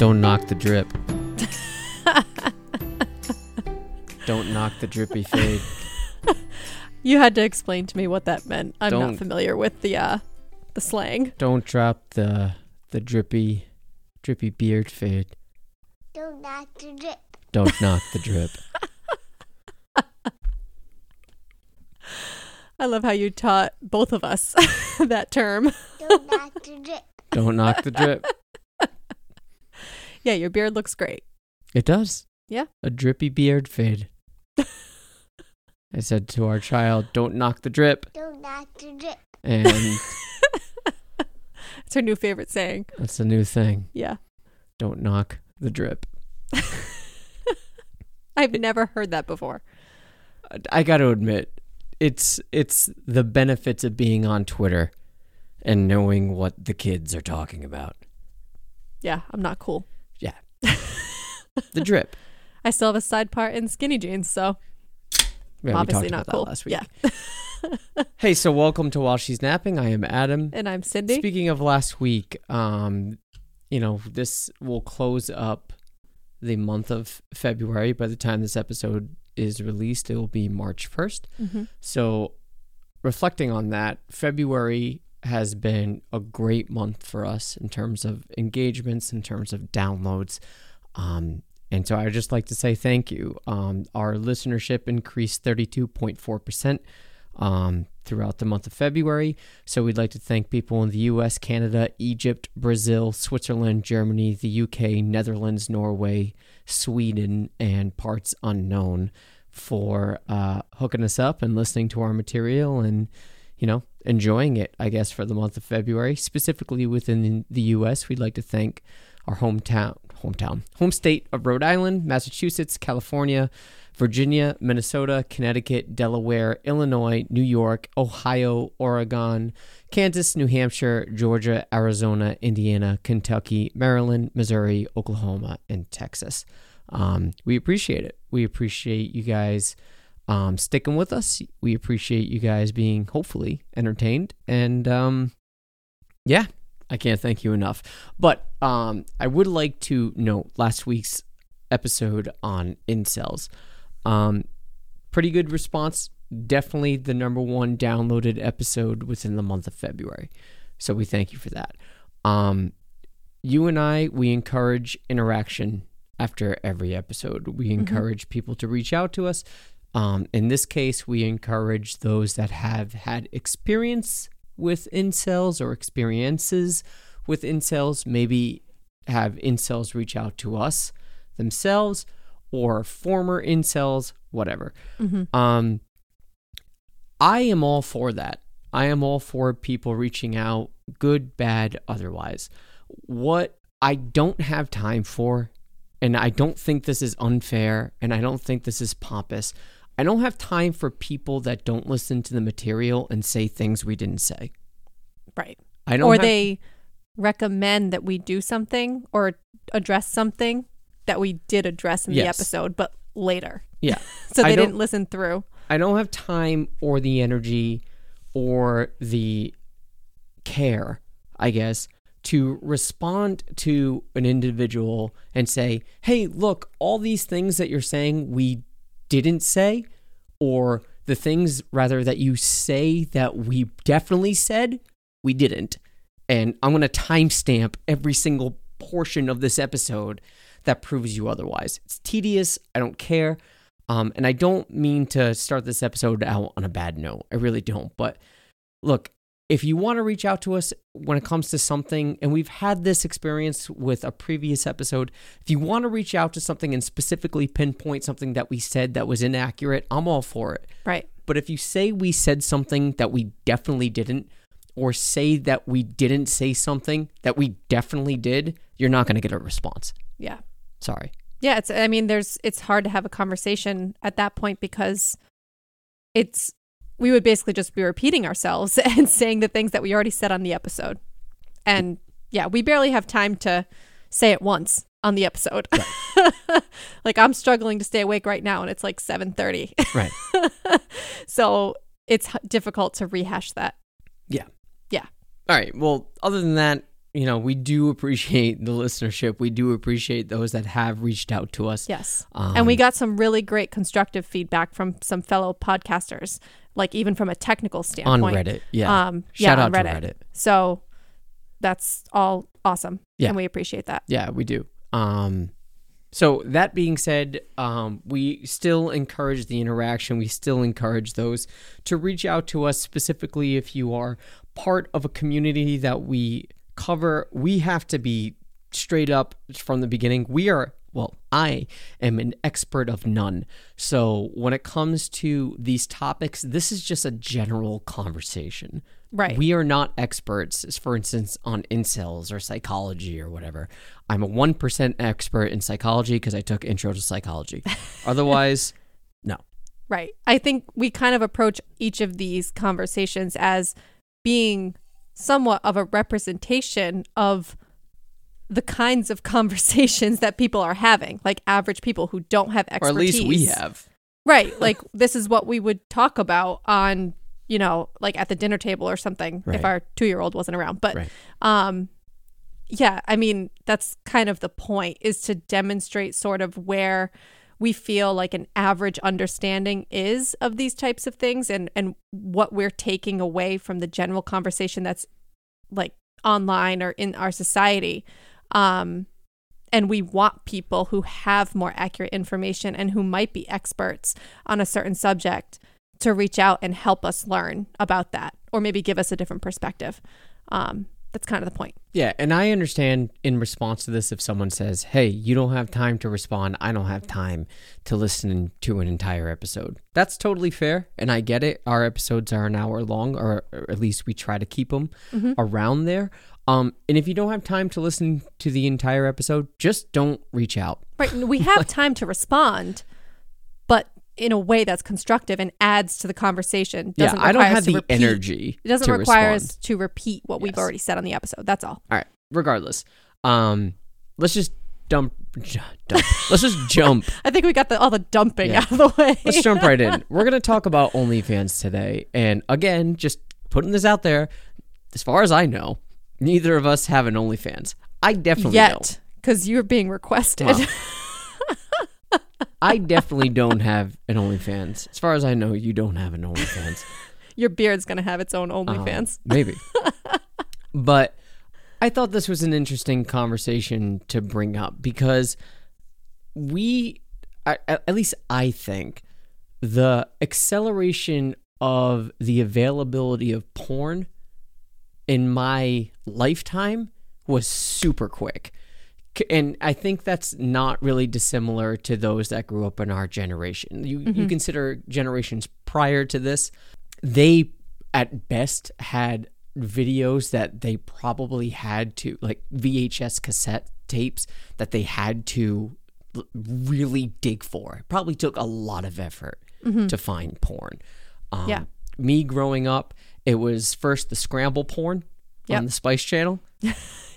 Don't knock the drip. Don't knock the drippy fade. You had to explain to me what that meant. I'm not familiar with the slang. Don't drop the drippy beard fade. Don't knock the drip. Don't knock the drip. I love how you taught both of us that term. Don't knock the drip. Don't knock the drip. Yeah, your beard looks great. It does. Yeah. A drippy beard fade. I said to our child, don't knock the drip. Don't knock the drip. And it's her new favorite saying. That's a new thing. Yeah. Don't knock the drip. I've never heard that before. I got to admit, it's the benefits of being on Twitter and knowing what the kids are talking about. Yeah, I'm not cool. Yeah. The drip. I still have a side part in skinny jeans, so yeah, obviously not cool. Last week. Yeah. Hey, so welcome to While She's Napping. I am Adam. And I'm Cindy. Speaking of last week, this will close up the month of February. By the time this episode is released, it will be March 1st. Mm-hmm. So reflecting on that, February has been a great month for us in terms of engagements, in terms of downloads. And so I would just like to say thank you. Our listenership increased 32.4% throughout the month of February. So we'd like to thank people in the US, Canada, Egypt, Brazil, Switzerland, Germany, the UK, Netherlands, Norway, Sweden, and parts unknown for hooking us up and listening to our material and, enjoying it, I guess, for the month of February. Specifically within the US, we'd like to thank our home state of Rhode Island, Massachusetts, California, Virginia, Minnesota, Connecticut, Delaware, Illinois, New York, Ohio, Oregon, Kansas, New Hampshire, Georgia, Arizona, Indiana, Kentucky, Maryland, Missouri, Oklahoma, and Texas. We appreciate it. We appreciate you guys sticking with us. We appreciate you guys being hopefully entertained. And I can't thank you enough. But I would like to note last week's episode on incels. Pretty good response. Definitely the number one downloaded episode within the month of February. So we thank you for that. You and I, we encourage interaction after every episode. We encourage people to reach out to us. In this case, we encourage those that have had experience with incels or experiences with incels, maybe have incels reach out to us themselves or former incels, whatever. Mm-hmm. I am all for that. I am all for people reaching out, good, bad, otherwise. What I don't have time for, and I don't think this is unfair, and I don't think this is pompous, I don't have time for people that don't listen to the material and say things we didn't say. Right. They recommend that we do something or address something that we did address in the episode, but later. Yeah. So they didn't listen through. I don't have time or the energy or the care, I guess, to respond to an individual and say, hey, look, all these things that you're saying we didn't say, or the things rather that you say that we definitely said we didn't. And I'm going to timestamp every single portion of this episode that proves you otherwise. It's tedious. I don't care. And I don't mean to start this episode out on a bad note. I really don't. But look, if you want to reach out to us when it comes to something, and we've had this experience with a previous episode, if you want to reach out to something and specifically pinpoint something that we said that was inaccurate, I'm all for it. Right. But if you say we said something that we definitely didn't, or say that we didn't say something that we definitely did, you're not going to get a response. Yeah. Sorry. Yeah. It's hard to have a conversation at that point because we would basically just be repeating ourselves and saying the things that we already said on the episode. And yeah, we barely have time to say it once on the episode. Right. Like I'm struggling to stay awake right now and it's like 7:30. Right. So it's difficult to rehash that. Yeah. Yeah. All right. Well, other than that, you know, we do appreciate the listenership. We do appreciate those that have reached out to us. Yes. And we got some really great constructive feedback from some fellow podcasters, like even from a technical standpoint. On Reddit. Yeah. Shout out to Reddit. So that's all awesome. Yeah. And we appreciate that. Yeah, we do. So that being said, we still encourage the interaction. We still encourage those to reach out to us, specifically if you are part of a community that we cover. We have to be straight up from the beginning. I am an expert of none. So when it comes to these topics, this is just a general conversation. Right. We are not experts, for instance, on incels or psychology or whatever. I'm a 1% expert in psychology because I took intro to psychology. Otherwise, no. Right. I think we kind of approach each of these conversations as being somewhat of a representation of the kinds of conversations that people are having, like average people who don't have expertise. Or at least we have. Right. Like this is what we would talk about on, you know, like at the dinner table or something, right, if our 2-year-old wasn't around. But right. Yeah, I mean, that's kind of the point, is to demonstrate sort of where we feel like an average understanding is of these types of things, and what we're taking away from the general conversation that's like online or in our society. And we want people who have more accurate information and who might be experts on a certain subject to reach out and help us learn about that, or maybe give us a different perspective. That's kind of the point. Yeah. And I understand in response to this, if someone says, hey, you don't have time to respond, I don't have time to listen to an entire episode. That's totally fair. And I get it. Our episodes are an hour long, or at least we try to keep them around there. And if you don't have time to listen to the entire episode, just don't reach out. Right. We have time to respond, but in a way that's constructive and adds to the conversation. Doesn't I don't have the energy. It doesn't require us to repeat what we've already said on the episode. That's all. All right. Regardless, let's just dump. Let's just jump. I think we got all the dumping out of the way. Let's jump right in. We're going to talk about OnlyFans today. And again, just putting this out there, as far as I know, neither of us have an OnlyFans. I definitely don't. Because you're being requested. Well, I definitely don't have an OnlyFans. As far as I know, you don't have an OnlyFans. Your beard's going to have its own OnlyFans. Maybe. But I thought this was an interesting conversation to bring up because at least I think, the acceleration of the availability of porn in my lifetime was super quick. And I think that's not really dissimilar to those that grew up in our generation. You consider generations prior to this, they at best had videos that they probably had to, like VHS cassette tapes that they had to really dig for. It probably took a lot of effort to find porn. Me growing up, it was first the scramble porn on the Spice Channel.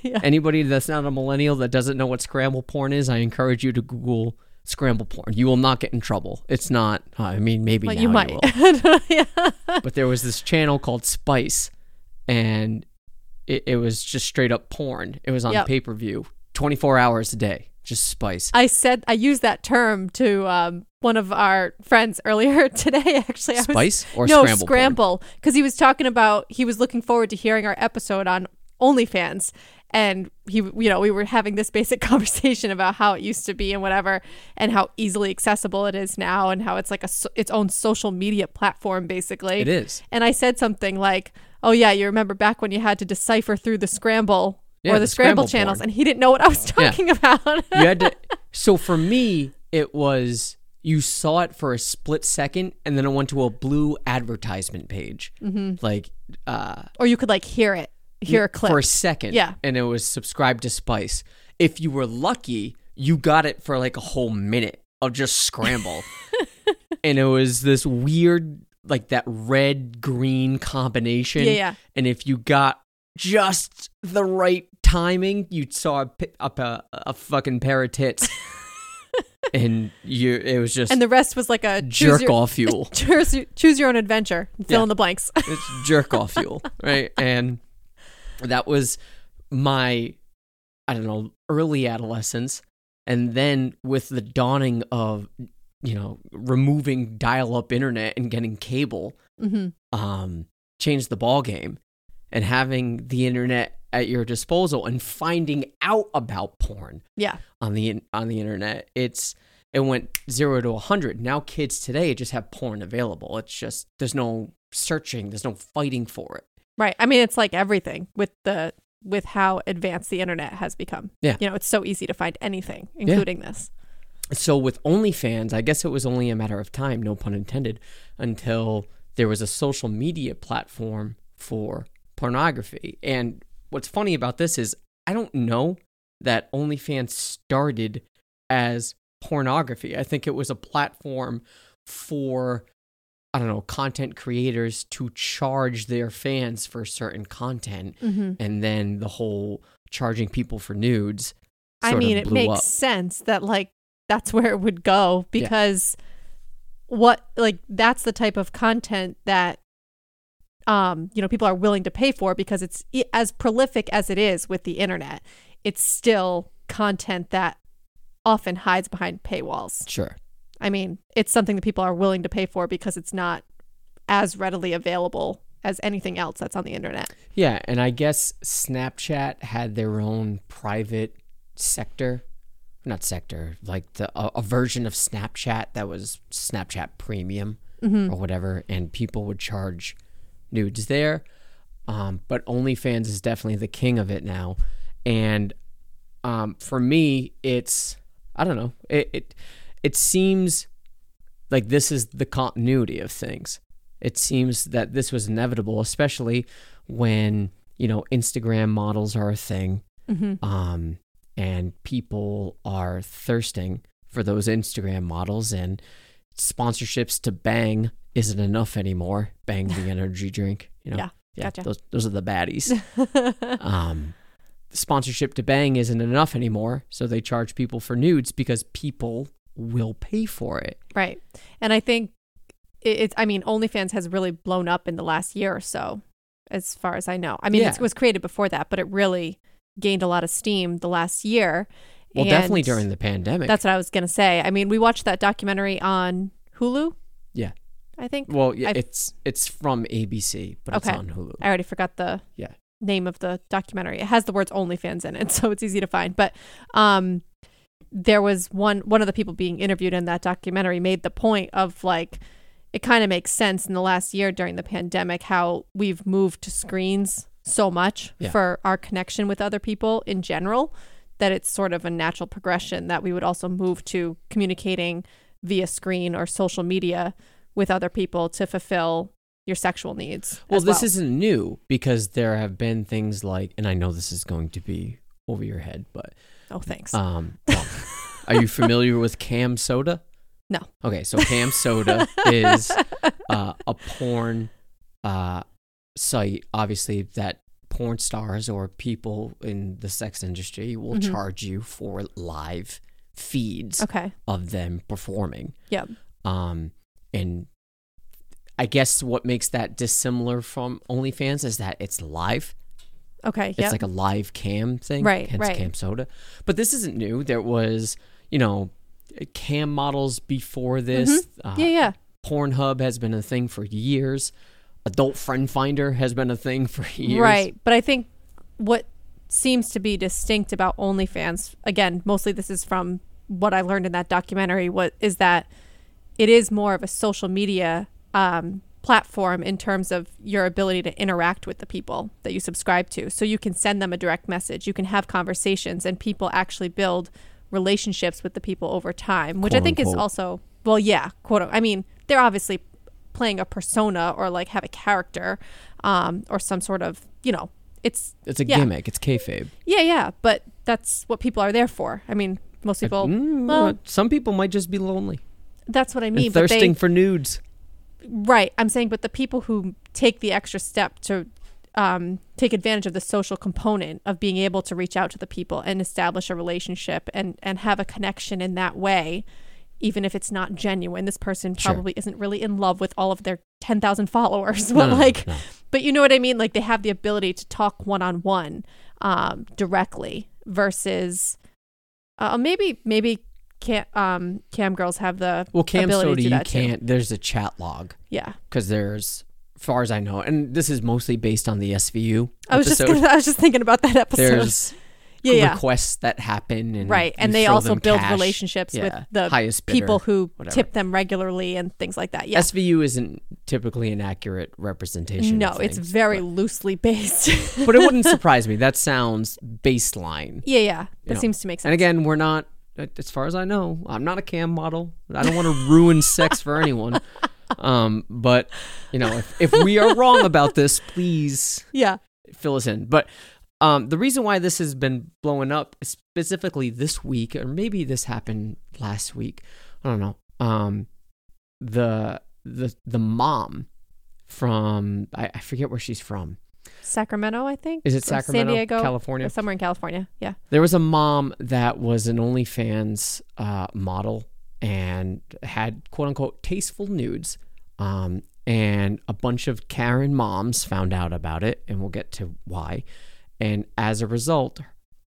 Yeah. Anybody that's not a millennial that doesn't know what scramble porn is, I encourage you to Google scramble porn. You will not get in trouble. It's not, I mean, maybe now you might. You will. But there was this channel called Spice, and it was just straight up porn. It was on pay-per-view 24 hours a day, just Spice. I used that term to one of our friends earlier today, actually. Scramble, because he was talking about, he was looking forward to hearing our episode on OnlyFans, and he, you know, we were having this basic conversation about how it used to be and whatever, and how easily accessible it is now, and how it's like its own social media platform, basically. It is. And I said something like, oh yeah, you remember back when you had to decipher through the scramble or the scramble channels, and he didn't know what I was talking about. You had to. So for me, it was, you saw it for a split second, and then it went to a blue advertisement page, like, or you could like hear a clip for a second, and it was subscribe to Spice. If you were lucky, you got it for like a whole minute of just scramble, and it was this weird, like that red green combination. And if you got just the right timing, you saw a fucking pair of tits. And it was just... And the rest was like a... Jerk-off fuel. Choose your own adventure. Fill in the blanks. It's jerk-off fuel, right? And that was my, I don't know, early adolescence, and then with the dawning of, you know, removing dial-up internet and getting cable, changed the ball game, and having the internet at your disposal and finding out about porn. Yeah. On the internet, it went 0 to 100. Now kids today just have porn available. It's just, there's no searching, there's no fighting for it. Right. I mean, it's like everything with how advanced the internet has become. Yeah. You know, it's so easy to find anything, including this. So with OnlyFans, I guess it was only a matter of time, no pun intended, until there was a social media platform for pornography. And what's funny about this is I don't know that OnlyFans started as pornography. I think it was a platform for, I don't know, content creators to charge their fans for certain content. And then the whole charging people for nudes sort of blew up. I mean, it makes sense that, like, that's where it would go, because that's the type of content that, you know, people are willing to pay for, because it's as prolific as it is with the internet. It's still content that often hides behind paywalls. Sure. I mean, it's something that people are willing to pay for because it's not as readily available as anything else that's on the internet. Yeah. And I guess Snapchat had their own private sector. Not sector, like a version of Snapchat that was Snapchat Premium or whatever, and people would charge nudes there. But OnlyFans is definitely the king of it now. And for me, it's, I don't know, it seems like this is the continuity of things. It seems that this was inevitable, especially when, you know, Instagram models are a thing. And people are thirsting for those Instagram models, and sponsorships to Bang isn't enough anymore. Bang the energy drink, you know. Yeah, gotcha. Those are the baddies. Sponsorship to Bang isn't enough anymore, so they charge people for nudes because people will pay for it. Right, and I think it's. I mean, OnlyFans has really blown up in the last year or so, as far as I know. I mean, it was created before that, but it really gained a lot of steam the last year. Well, and definitely during the pandemic. That's what I was going to say. I mean, we watched that documentary on Hulu. Yeah. I think. Well, yeah, it's from ABC, but it's on Hulu. I already forgot the name of the documentary. It has the words OnlyFans in it, so it's easy to find. But there was one of the people being interviewed in that documentary made the point of, like, it kind of makes sense in the last year during the pandemic how we've moved to screens so much for our connection with other people in general, that it's sort of a natural progression that we would also move to communicating via screen or social media with other people to fulfill your sexual needs. Well, this isn't new, because there have been things like, and I know this is going to be over your head, but... Oh, thanks. Are you familiar with Cam Soda? No. Okay, so Cam Soda is a porn... site, obviously, that porn stars or people in the sex industry will charge you for live feeds of them performing. Yep. And I guess what makes that dissimilar from OnlyFans is that it's live. Okay. Yep. It's like a live cam thing. Right. Hence Cam Soda. But this isn't new. There was, you know, cam models before this. Pornhub has been a thing for years. Adult Friend Finder has been a thing for years. Right. But I think what seems to be distinct about OnlyFans, again, mostly this is from what I learned in that documentary, is that it is more of a social media platform in terms of your ability to interact with the people that you subscribe to. So you can send them a direct message. You can have conversations, and people actually build relationships with the people over time, which is also, well, yeah, quote. I mean, they're obviously playing a persona or like have a character or some sort of, you know, it's a gimmick. It's kayfabe. Yeah. But that's what people are there for. I mean, most people, some people might just be lonely. That's what I mean. And thirsting for nudes. Right. I'm saying, but the people who take the extra step to take advantage of the social component of being able to reach out to the people and establish a relationship and have a connection in that way, even if it's not genuine, this person probably isn't really in love with all of their 10,000 followers. But you know what I mean? Like, they have the ability to talk one-on-one directly versus maybe cam girls have the Cam Soda, you can't too. There's a chat log, yeah, because there's, as far as I know, and this is mostly based on the SVU I was just thinking about that episode. There's requests that happen, and right, and they also build cash. Relationships with the highest bidder, people who tip them regularly and things like that. Yeah. SVU isn't typically an accurate representation. No, it's very loosely based. But it wouldn't surprise me. That sounds baseline. Yeah, that seems to make sense. And again, we're not, as far as I know, I'm not a cam model. I don't want to ruin sex for anyone. But if we are wrong about this, please fill us in. But the reason why this has been blowing up specifically this week, or maybe this happened last week, I don't know. The mom from I forget where she's from. Sacramento, I think. Is it Sacramento, San Diego, California? Somewhere in California. Yeah. There was a mom that was an OnlyFans model and had quote unquote tasteful nudes, and a bunch of Karen moms found out about it, and we'll get to why. And as a result,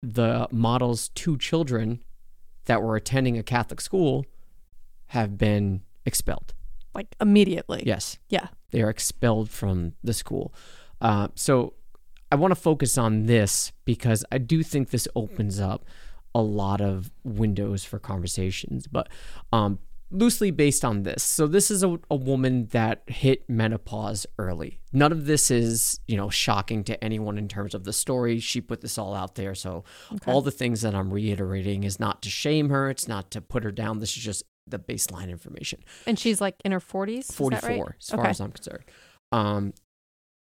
the model's two children that were attending a Catholic school have been expelled. Like immediately. Yes. Yeah. They are expelled from the school. So I want to focus on this because I do think this opens up a lot of windows for conversations, but loosely based on this. So this is a woman that hit menopause early. None of this is, shocking to anyone in terms of the story. She put this all out there. So all the things that I'm reiterating is not to shame her. It's not to put her down. This is just the baseline information. And she's like in her 40s? 44, right? As far as I'm concerned.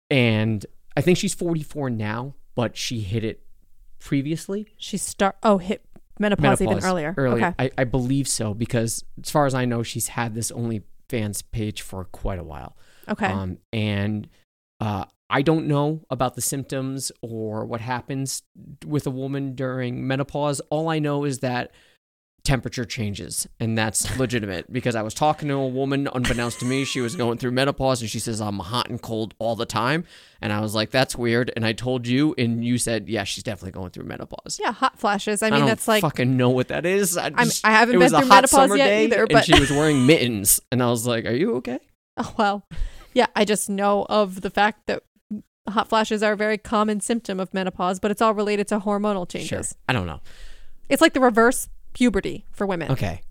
And I think she's 44 now, but she hit it previously. She hit menopause even earlier. Okay. I believe so, because as far as I know, she's had this OnlyFans page for quite a while. Okay. I don't know about the symptoms or what happens with a woman during menopause. All I know is that temperature changes, and that's legitimate, because I was talking to a woman, unbeknownst to me, she was going through menopause, and she says, I'm hot and cold all the time. And I was like, that's weird. And I told you, and you said, yeah, she's definitely going through menopause. Yeah, hot flashes. I mean, that's like... I don't fucking know what that is. I haven't been through menopause yet either. But... and she was wearing mittens. And I was like, are you okay? Oh, well, yeah, I just know of the fact that hot flashes are a very common symptom of menopause, but it's all related to hormonal changes. Sure. I don't know. It's like the reverse puberty for women. Okay.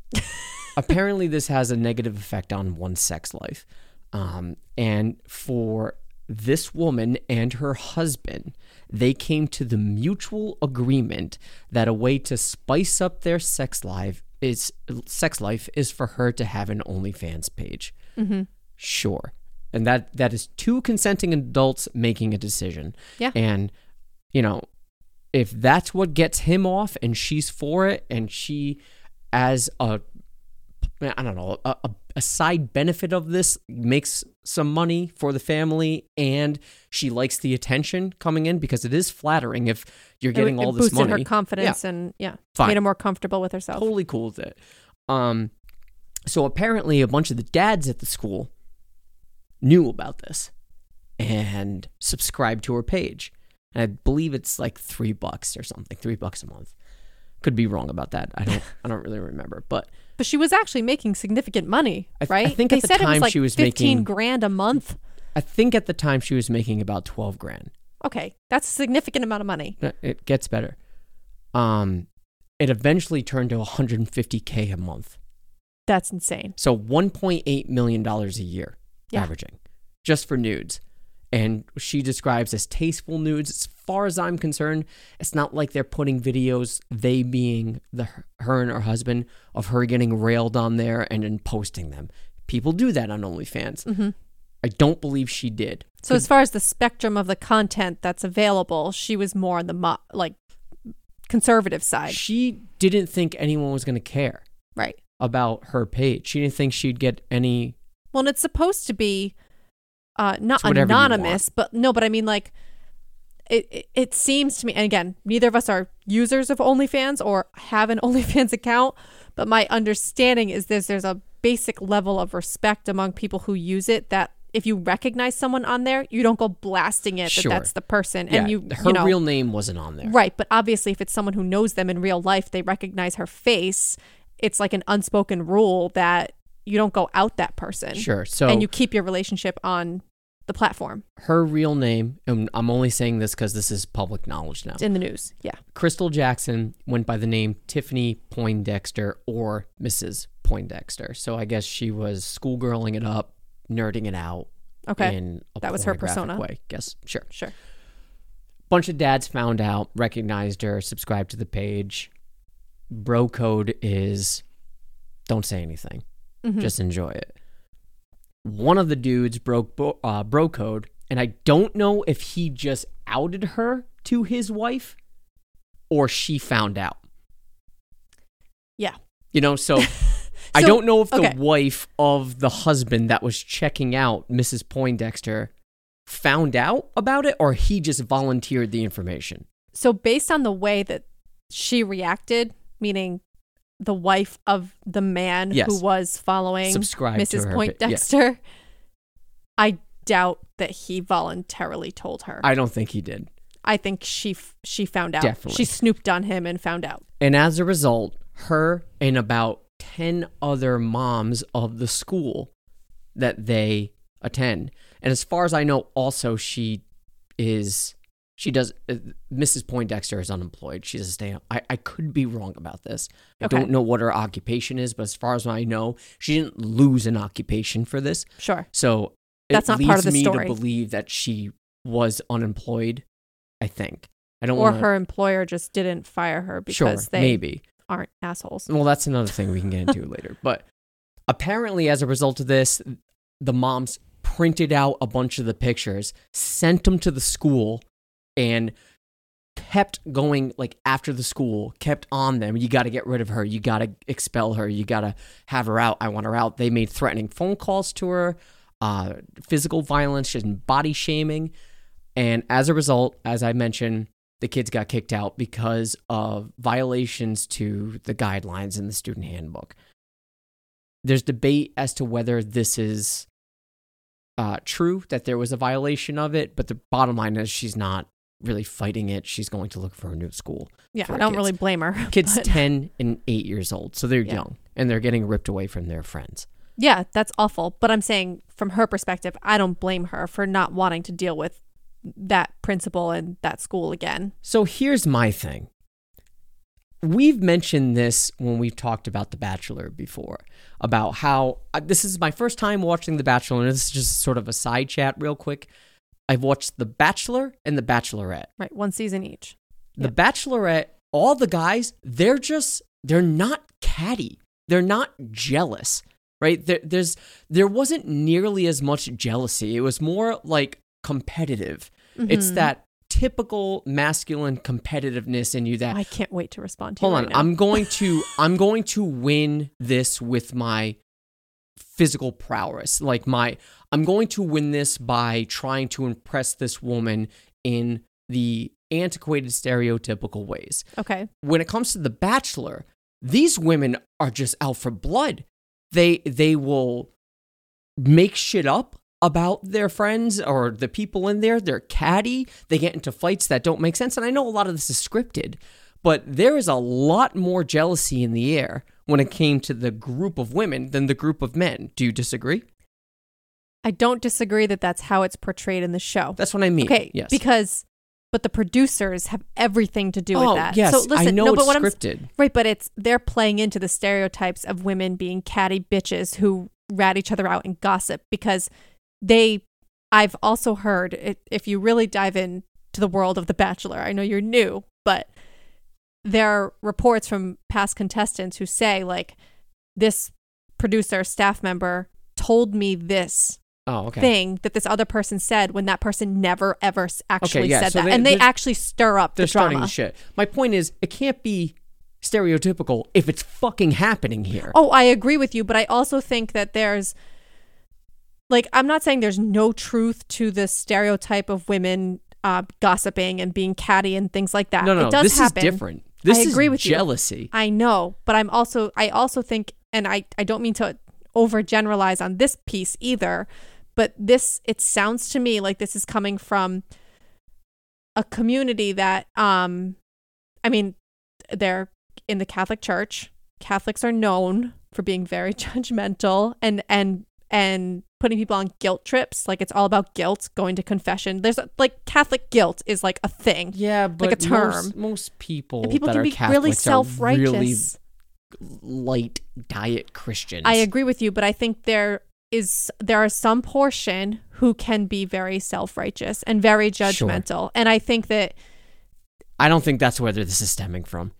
Apparently this has a negative effect on one's sex life. And for this woman and her husband, they came to the mutual agreement that a way to spice up their sex life is for her to have an OnlyFans page. Mm-hmm. Sure. And that is two consenting adults making a decision. Yeah. And if that's what gets him off and she's for it, and she, as a side benefit of this, makes some money for the family, and she likes the attention coming in, because it is flattering if you're getting all this money. It boosted her confidence and made her more comfortable with herself. Totally cool with it. So apparently a bunch of the dads at the school knew about this and subscribed to her page. And I believe it's like $3 or something, $3 a month. Could be wrong about that. I don't really remember. But she was actually making significant money, right? I think at the time she was making $15,000 a month. I think at the time she was making about $12,000. Okay, that's a significant amount of money. It gets better. It eventually turned to $150,000 a month. That's insane. So $1.8 million a year averaging, just for nudes. And she describes as tasteful nudes. As far as I'm concerned, it's not like they're putting videos, they being her and her husband, of her getting railed on there and then posting them. People do that on OnlyFans. Mm-hmm. I don't believe she did. So as far as the spectrum of the content that's available, she was more on the conservative side. She didn't think anyone was going to care about her page. She didn't think she'd get any... Well, and it's supposed to be... not anonymous, but I mean, like, it seems to me, and again, neither of us are users of OnlyFans or have an OnlyFans account, but my understanding is there's a basic level of respect among people who use it that if you recognize someone on there, you don't go blasting it that that's the person. And her real name wasn't on there. Right. But obviously, if it's someone who knows them in real life, they recognize her face. It's like an unspoken rule that you don't go out that person. Sure. So, and you keep your relationship on the platform. Her real name, and I'm only saying this because this is public knowledge now. It's in the news. Yeah. Crystal Jackson went by the name Tiffany Poindexter or Mrs. Poindexter. So I guess she was schoolgirling it up, nerding it out. Okay. In a that was her persona. Way. Guess. Sure. Sure. Bunch of dads found out, recognized her, subscribed to the page. Bro code is don't say anything. Mm-hmm. Just enjoy it. One of the dudes broke bro code, and I don't know if he just outed her to his wife or she found out. Yeah. You know, so... I don't know if the wife of the husband that was checking out Mrs. Poindexter found out about it or he just volunteered the information. So based on the way that she reacted, meaning the wife of the man who was following Mrs. Poindexter, I doubt that he voluntarily told her. I don't think he did. I think she found out. Definitely. She snooped on him and found out. And as a result, her and about 10 other moms of the school that they attend. And as far as I know, also Mrs. Poindexter is unemployed. She's a stay-at-home. I could be wrong about this. I don't know what her occupation is, but as far as I know, she didn't lose an occupation for this. Sure. So that's not part of the story. It leads me to believe that she was unemployed, I think. Her employer just didn't fire her because maybe aren't assholes. Well, that's another thing we can get into later. But apparently, as a result of this, the moms printed out a bunch of the pictures, sent them to the school, and kept going after the school, kept on them. You got to get rid of her. You got to expel her. You got to have her out. I want her out. They made threatening phone calls to her, physical violence and body shaming. And as a result, as I mentioned, the kids got kicked out because of violations to the guidelines in the student handbook. There's debate as to whether this is true, that there was a violation of it, but the bottom line is she's not really fighting it. She's going to look for a new school. Yeah, I don't really blame her. Kids 10 and 8 years old, so they're young, and they're getting ripped away from their friends. Yeah, that's awful, but I'm saying from her perspective, I don't blame her for not wanting to deal with that principal and that school again. So here's my thing. We've mentioned this when we've talked about The Bachelor before, about how this is my first time watching The Bachelor, and this is just sort of a side chat real quick. I've watched The Bachelor and The Bachelorette. Right, one season each. The Bachelorette, all the guys, they're not catty. They're not jealous, right? There wasn't nearly as much jealousy. It was more like competitive. Mm-hmm. It's that typical masculine competitiveness in you that I can't wait to respond to. Hold on, right now. I'm going to win this with my physical prowess. I'm going to win this by trying to impress this woman in the antiquated stereotypical ways. Okay. When it comes to The Bachelor, these women are just out for blood. They will make shit up about their friends or the people in there. They're catty. They get into fights that don't make sense. And I know a lot of this is scripted, but there is a lot more jealousy in the air when it came to the group of women than the group of men. Do you disagree? I don't disagree that that's how it's portrayed in the show. That's what I mean. Okay, yes. But the producers have everything to do with that. Yes, so listen, I know it's scripted. Right, but they're playing into the stereotypes of women being catty bitches who rat each other out and gossip because... I've also heard, if you really dive into the world of The Bachelor, I know you're new, but there are reports from past contestants who say, this producer, staff member told me this thing that this other person said when that person never, ever actually said so that. And they actually stir up the drama. They're starting the shit. My point is, it can't be stereotypical if it's fucking happening here. Oh, I agree with you, but I also think that there's... I'm not saying there's no truth to the stereotype of women gossiping and being catty and things like that. No, it does this happen. Is different. This I agree is with jealousy. You. I know, but I also think, and I don't mean to overgeneralize on this piece either, But this, it sounds to me like this is coming from a community that, I mean, they're in the Catholic Church. Catholics are known for being very judgmental and putting people on guilt trips. Like, it's all about guilt, going to confession. There's like Catholic guilt is like a thing. Yeah, but like a term. Most people, and people that can be Catholics really self-righteous. Really light diet Christians. I agree with you, but I think there are some portion who can be very self-righteous and very judgmental. Sure. And I think that I don't think that's where this is stemming from.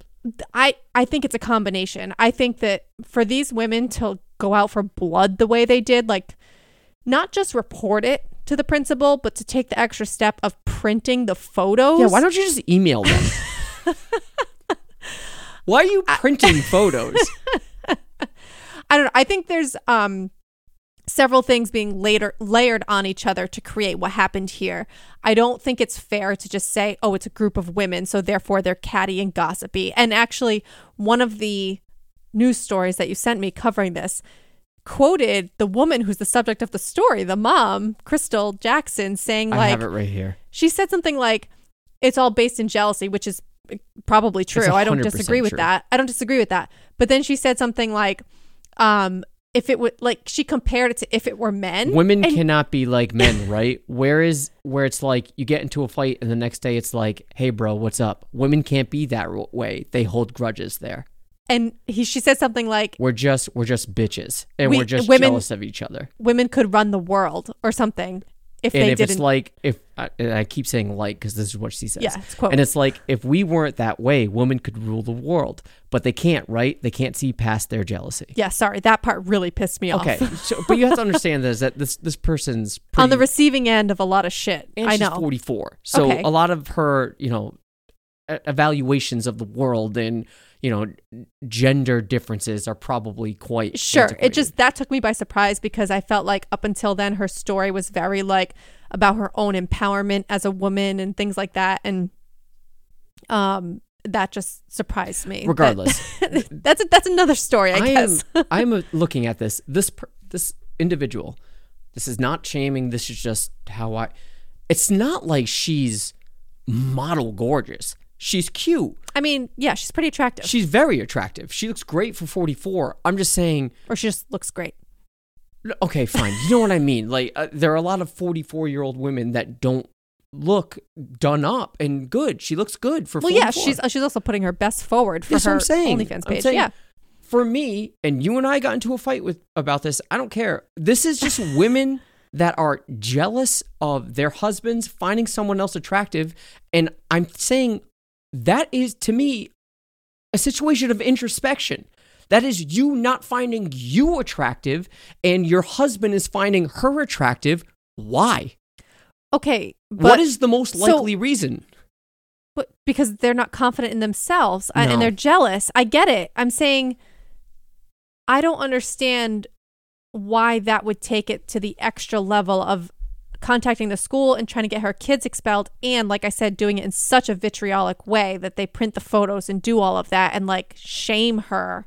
I think it's a combination. I think that for these women to go out for blood the way they did, like not just report it to the principal, but to take the extra step of printing the photos. Yeah, why don't you just email them? Why are you printing photos? I don't know. I think there's several things being layered on each other to create what happened here. I don't think it's fair to just say, oh, it's a group of women, so therefore they're catty and gossipy. And actually, one of the news stories that you sent me covering this quoted the woman who's the subject of the story, the mom, Crystal Jackson, saying like... I have it right here. She said something like, it's all based in jealousy, which is probably true. I don't disagree with that. But then she said something like... if it would, like, she compared it to if it were men. Women cannot be like men, right? Where it's like you get into a fight and the next day it's like, hey, bro, what's up? Women can't be that way. They hold grudges there. And she said something like, we're just bitches, and we're just women, jealous of each other. Women could run the world or something if they didn't. It's like I keep saying like because this is what she says. Yeah, it's quote. And it's like if we weren't that way, women could rule the world. But they can't, right? They can't see past their jealousy. Yeah, sorry. That part really pissed me off. Okay, but you have to understand that this person's pretty, on the receiving end of a lot of shit. And she's 44. So okay. A lot of her, evaluations of the world and, gender differences are probably quite sure. Antiquated. It just, that took me by surprise because I felt like up until then her story was very like about her own empowerment as a woman and things like that. And, that just surprised me. Regardless, that's another story. I guess. I'm looking at this individual. This is not shaming. This is just how I. It's not like she's model gorgeous. She's cute. I mean, yeah, she's pretty attractive. She's very attractive. She looks great for 44. I'm just saying, or she just looks great. Okay, fine. You know what I mean? Like there are a lot of 44-year-old women that don't look done up and good. She looks good for 44. Well, yeah, she's also putting her best forward for her OnlyFans page. Yeah. For me, and you and I got into a fight about this, I don't care. This is just women that are jealous of their husbands finding someone else attractive. And I'm saying that is, to me, a situation of introspection. That is you not finding you attractive and your husband is finding her attractive. Why? Okay, but what is the most likely reason? But because they're not confident in themselves and they're jealous. I get it. I'm saying I don't understand why that would take it to the extra level of contacting the school and trying to get her kids expelled. And like I said, doing it in such a vitriolic way that they print the photos and do all of that and like shame her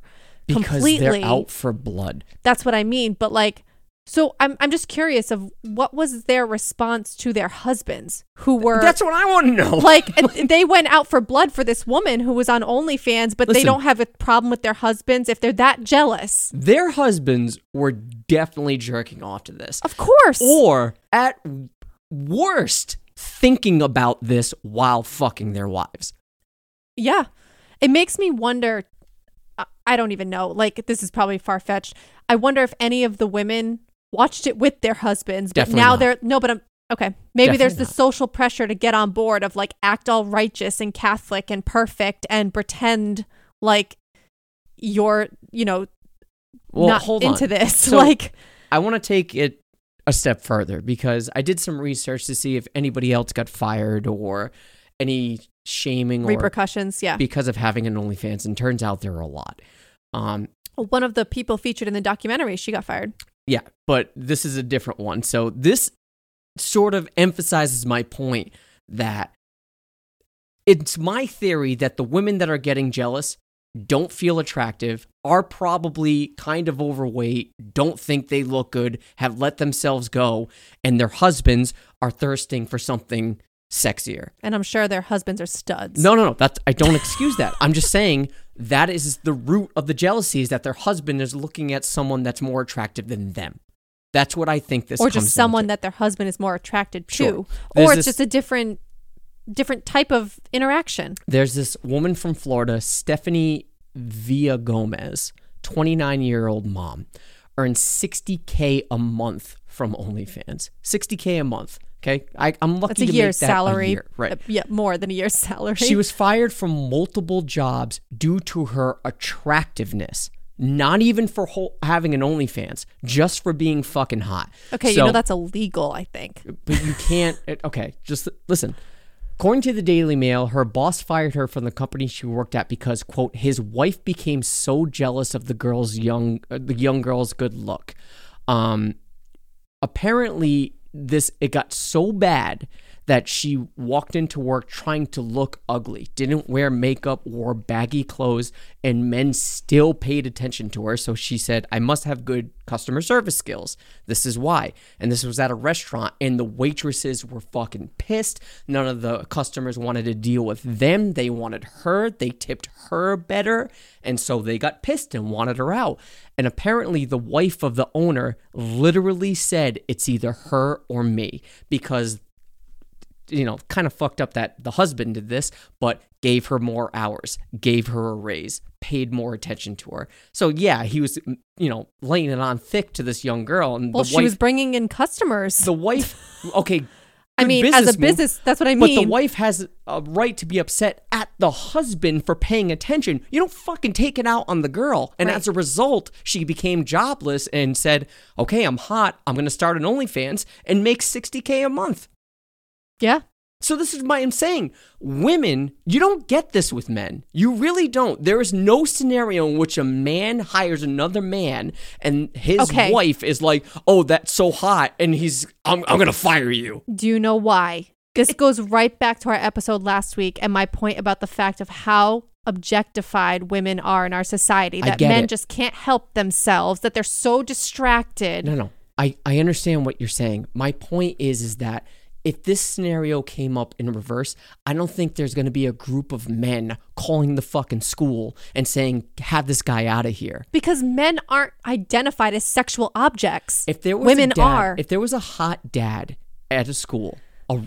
completely. Because they're out for blood. That's what I mean. But like, so I'm just curious of what was their response to their husbands who were... That's what I want to know. Like they went out for blood for this woman who was on OnlyFans, but listen, they don't have a problem with their husbands if they're that jealous. Their husbands were definitely jerking off to this. Of course. Or at worst, thinking about this while fucking their wives. Yeah. It makes me wonder... I don't even know. Like, this is probably far-fetched. I wonder if any of the women... watched it with their husbands, but definitely now not. They're no, but I'm okay. Maybe definitely there's the social pressure to get on board of like act all righteous and Catholic and perfect and pretend like you're, not into this. So like, I want to take it a step further because I did some research to see if anybody else got fired or any shaming or repercussions, yeah, because of having an OnlyFans, and turns out there are a lot. One of the people featured in the documentary, she got fired. Yeah, but this is a different one. So this sort of emphasizes my point that it's my theory that the women that are getting jealous don't feel attractive, are probably kind of overweight, don't think they look good, have let themselves go, and their husbands are thirsting for something sexier. And I'm sure their husbands are studs. No. I don't excuse that. I'm just saying that is the root of the jealousy, is that their husband is looking at someone that's more attractive than them. That's what I think this comes down to. Or just someone that their husband is more attracted to. Sure. Or it's just a different type of interaction. There's this woman from Florida, Stephanie Villagomez, 29-year-old mom, earns $60K a month from OnlyFans. $60K a month. Okay, I'm lucky to make that a year. That's a year's salary, right? Yeah, more than a year's salary. She was fired from multiple jobs due to her attractiveness. Not even for having an OnlyFans, just for being fucking hot. Okay, so, you know that's illegal, I think. But you can't. Okay, just listen. According to the Daily Mail, her boss fired her from the company she worked at because, quote, his wife became so jealous of the young girl's good look. Apparently, it got so bad that she walked into work trying to look ugly, didn't wear makeup, wore baggy clothes, and men still paid attention to her. So she said, I must have good customer service skills. This is why. And this was at a restaurant, and the waitresses were fucking pissed. None of the customers wanted to deal with them. They wanted her. They tipped her better. And so they got pissed and wanted her out. And apparently the wife of the owner literally said, it's either her or me, because kind of fucked up that the husband did this, but gave her more hours, gave her a raise, paid more attention to her. So yeah, he was, laying it on thick to this young girl. And well, she was bringing in customers. The wife, okay. I mean, as a business, that's what I mean. But the wife has a right to be upset at the husband for paying attention. You don't fucking take it out on the girl. And as a result, she became jobless and said, okay, I'm hot. I'm going to start an OnlyFans and make $60K a month. Yeah. So this is why I'm saying, women, you don't get this with men. You really don't. There is no scenario in which a man hires another man and his wife is like, oh, that's so hot, and I'm going to fire you. Do you know why? This goes right back to our episode last week and my point about the fact of how objectified women are in our society, that men just can't help themselves, that they're so distracted. No. I understand what you're saying. My point is that if this scenario came up in reverse, I don't think there's going to be a group of men calling the fucking school and saying, have this guy out of here. Because men aren't identified as sexual objects. If there was a hot dad at a school, a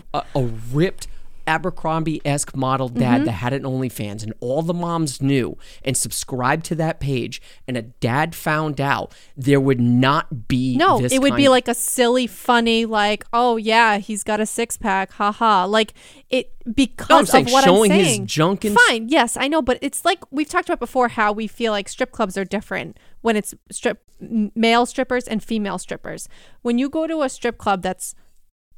ripped Abercrombie-esque model dad that had an OnlyFans, and all the moms knew and subscribed to that page, and a dad found out, there would not be this. No, it would be like a silly, funny, like, oh yeah, he's got a six-pack, haha. Like, I'm saying. His junk and fine, yes, I know, but it's like we've talked about before how we feel like strip clubs are different when it's male strippers and female strippers. When you go to a strip club that's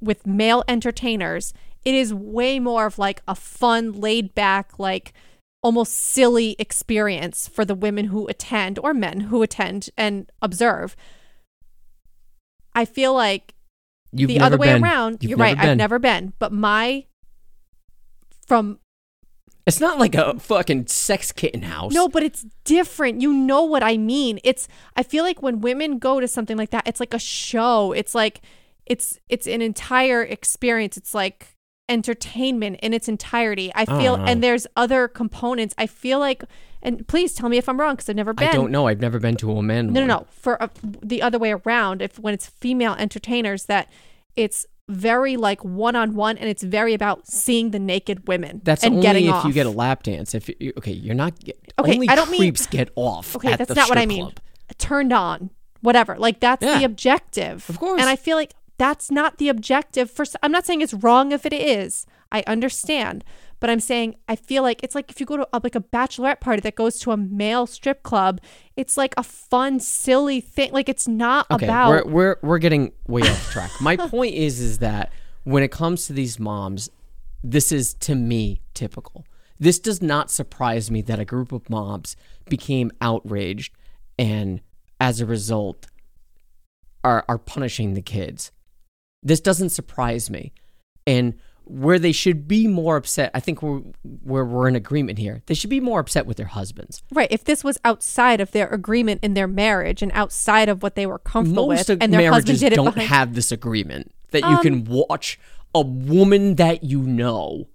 with male entertainers, it is way more of like a fun, laid back, like almost silly experience for the women who attend or men who attend and observe. I feel like the other way around, you're right, I've never been. But it's not like a fucking sex kitten house. No, but it's different. You know what I mean? I feel like when women go to something like that, it's like a show. It's like, it's an entire experience. It's like entertainment in its entirety, I feel. And there's other components, I feel like, and please tell me if I'm wrong, because I've never been. I don't know, I've never been to a man. No. For the other way around, when it's female entertainers, that it's very like one-on-one, and it's very about seeing the naked women. That's and only getting if off. You get a lap dance. If you're not okay, only I don't creeps mean, get off. Okay, at that's the not what I mean. Club. Turned on, whatever. Like that's the objective, of course. And I feel like that's not the objective. I'm not saying it's wrong if it is. I understand. But I'm saying I feel like it's like if you go to like a bachelorette party that goes to a male strip club, it's like a fun, silly thing. Like it's not about... We're getting way off track. My point is that when it comes to these moms, this is, to me, typical. This does not surprise me that a group of moms became outraged and as a result are punishing the kids. This doesn't surprise me. And where they should be more upset. I think we're in agreement here. They should be more upset with their husbands. Right. If this was outside of their agreement in their marriage and outside of what they were comfortable with, and their husband did it behind... Most marriages don't have this agreement that you can watch a woman that you know.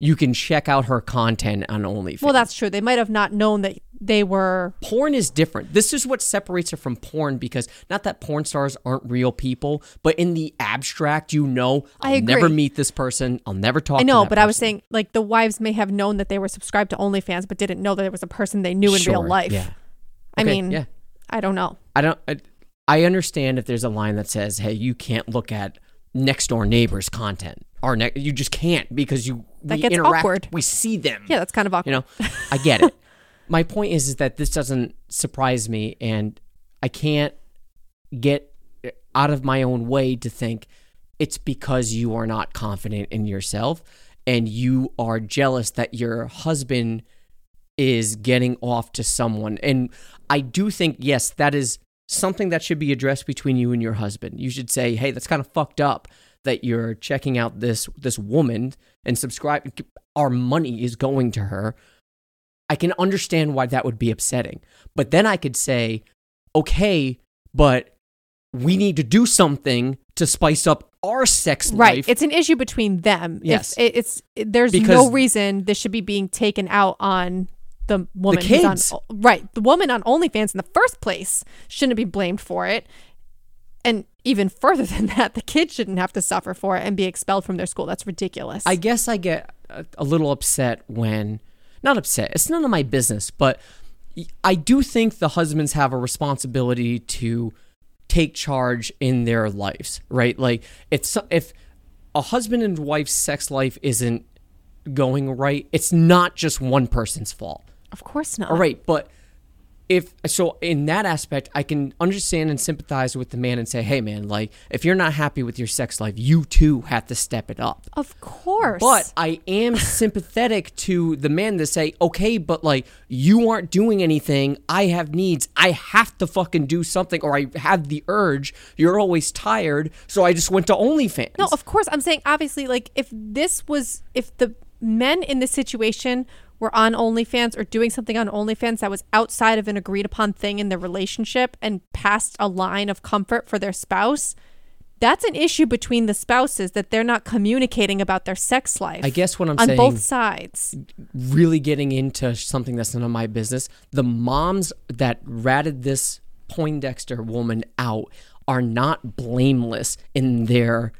You can check out her content on OnlyFans. Well, that's true. They might have not known that they were... Porn is different. This is what separates it from porn, because not that porn stars aren't real people, but in the abstract, you know, I'll never meet this person. I'll never talk to them. I know, but I was saying, like, the wives may have known that they were subscribed to OnlyFans, but didn't know that there was a person they knew in real life. Yeah. I mean, I don't know. I understand if there's a line that says, hey, you can't look at next door neighbor's content. You just can't, because we interact, awkward. We see them. Yeah, that's kind of awkward. You know, I get it. My point is that this doesn't surprise me, and I can't get out of my own way to think it's because you are not confident in yourself and you are jealous that your husband is getting off to someone. And I do think, yes, that is something that should be addressed between you and your husband. You should say, hey, that's kind of fucked up that you're checking out this woman and subscribe. Our money is going to her. I can understand why that would be upsetting. But then I could say, okay, but we need to do something to spice up our sex life. Right. It's an issue between them. Yes. There's no reason this should be being taken out on the woman. The kids. The woman on OnlyFans in the first place shouldn't be blamed for it. And even further than that, the kids shouldn't have to suffer for it and be expelled from their school. That's ridiculous. I guess I get a little upset when... Not upset. It's none of my business. But I do think the husbands have a responsibility to take charge in their lives, right? Like, if a husband and wife's sex life isn't going right, it's not just one person's fault. Of course not. All right, but... So in that aspect, I can understand and sympathize with the man and say, hey, man, like, if you're not happy with your sex life, you too have to step it up. Of course. But I am sympathetic to the man to say, okay, but, like, you aren't doing anything. I have needs. I have to fucking do something, or I have the urge. You're always tired. So I just went to OnlyFans. No, of course. I'm saying, obviously, like, if the men in this situation were on OnlyFans or doing something on OnlyFans that was outside of an agreed upon thing in the relationship and passed a line of comfort for their spouse, that's an issue between the spouses that they're not communicating about their sex life. I guess what I'm saying, on both sides. Really getting into something that's none of my business. The moms that ratted this Poindexter woman out are not blameless in their,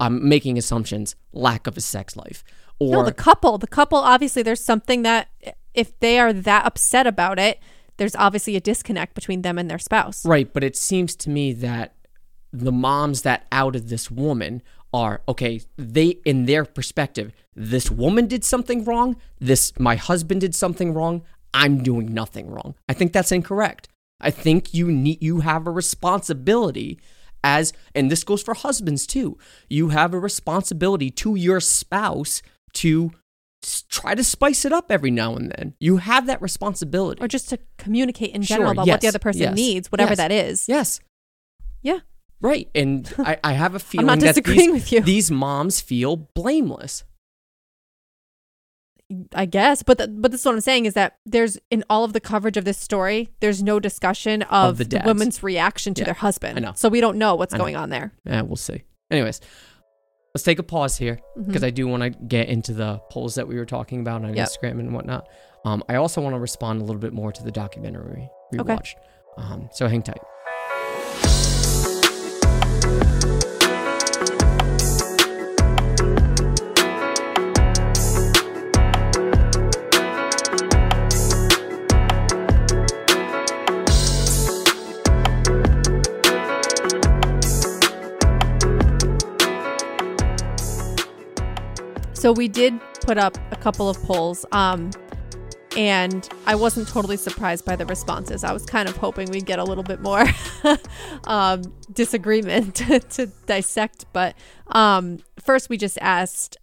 I'm making assumptions, lack of a sex life. No, the couple, obviously, there's something that if they are that upset about it, there's obviously a disconnect between them and their spouse. Right. But it seems to me that the moms that outed this woman are, okay, they, in their perspective, this woman did something wrong. My husband did something wrong. I'm doing nothing wrong. I think that's incorrect. I think you have a responsibility and this goes for husbands too. You have a responsibility to your spouse to try to spice it up every now and then. You have that responsibility. Or just to communicate in general about what the other person needs, whatever that is. Yes. Yeah. Right. And I have a feeling I'm not disagreeing with you. These moms feel blameless. I guess. But this is what I'm saying, is that there's, in all of the coverage of this story, there's no discussion of the woman's reaction to their husband. I know. So we don't know what's going on there. Yeah, we'll see. Anyways. Let's take a pause here, because I do want to get into the polls that we were talking about on Instagram and whatnot. I also want to respond a little bit more to the documentary we watched. So hang tight. So we did put up a couple of polls, and I wasn't totally surprised by the responses. I was kind of hoping we'd get a little bit more disagreement to dissect. But first, we just asked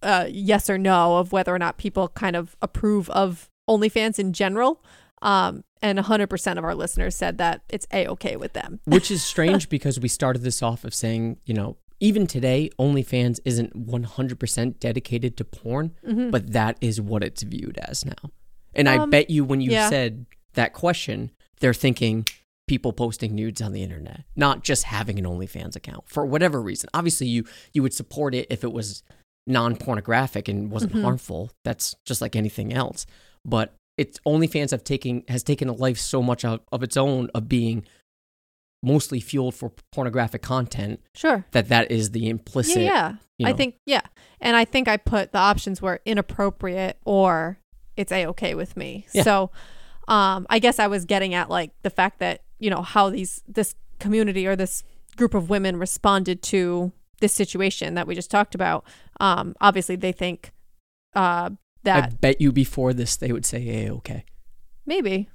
yes or no of whether or not people kind of approve of OnlyFans in general. And 100% of our listeners said that it's A-okay with them. Which is strange, because we started this off of saying, you know, Even today, OnlyFans isn't 100% dedicated to porn, mm-hmm. but that is what it's viewed as now. And I bet you when you said that question, they're thinking people posting nudes on the internet, not just having an OnlyFans account for whatever reason. Obviously, you would support it if it was non-pornographic and wasn't mm-hmm. harmful. That's just like anything else. But it's OnlyFans has taken a life so much of its own of being mostly fueled for pornographic content. Sure. That is the implicit. Yeah. You know. I think I put the options were inappropriate or it's A-okay with me. Yeah. So I guess I was getting at like the fact that, you know, how this community or this group of women responded to this situation that we just talked about. Obviously they think that. I bet you before this they would say A-okay. Maybe.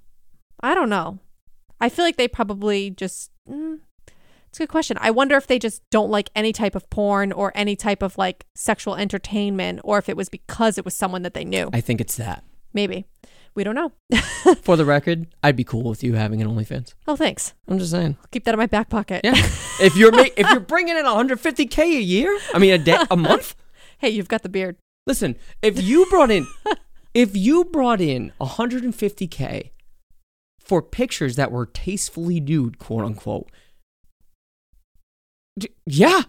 I don't know. I feel like they probably just... It's a good question. I wonder if they just don't like any type of porn or any type of like sexual entertainment, or if it was because it was someone that they knew. I think it's that. Maybe. We don't know. For the record, I'd be cool with you having an OnlyFans. Oh, thanks. I'm just saying. I'll keep that in my back pocket. Yeah. If you're bringing in $150K a year, I mean a month. Hey, you've got the beard. Listen, if you brought in $150K for pictures that were tastefully nude, quote unquote. Yeah.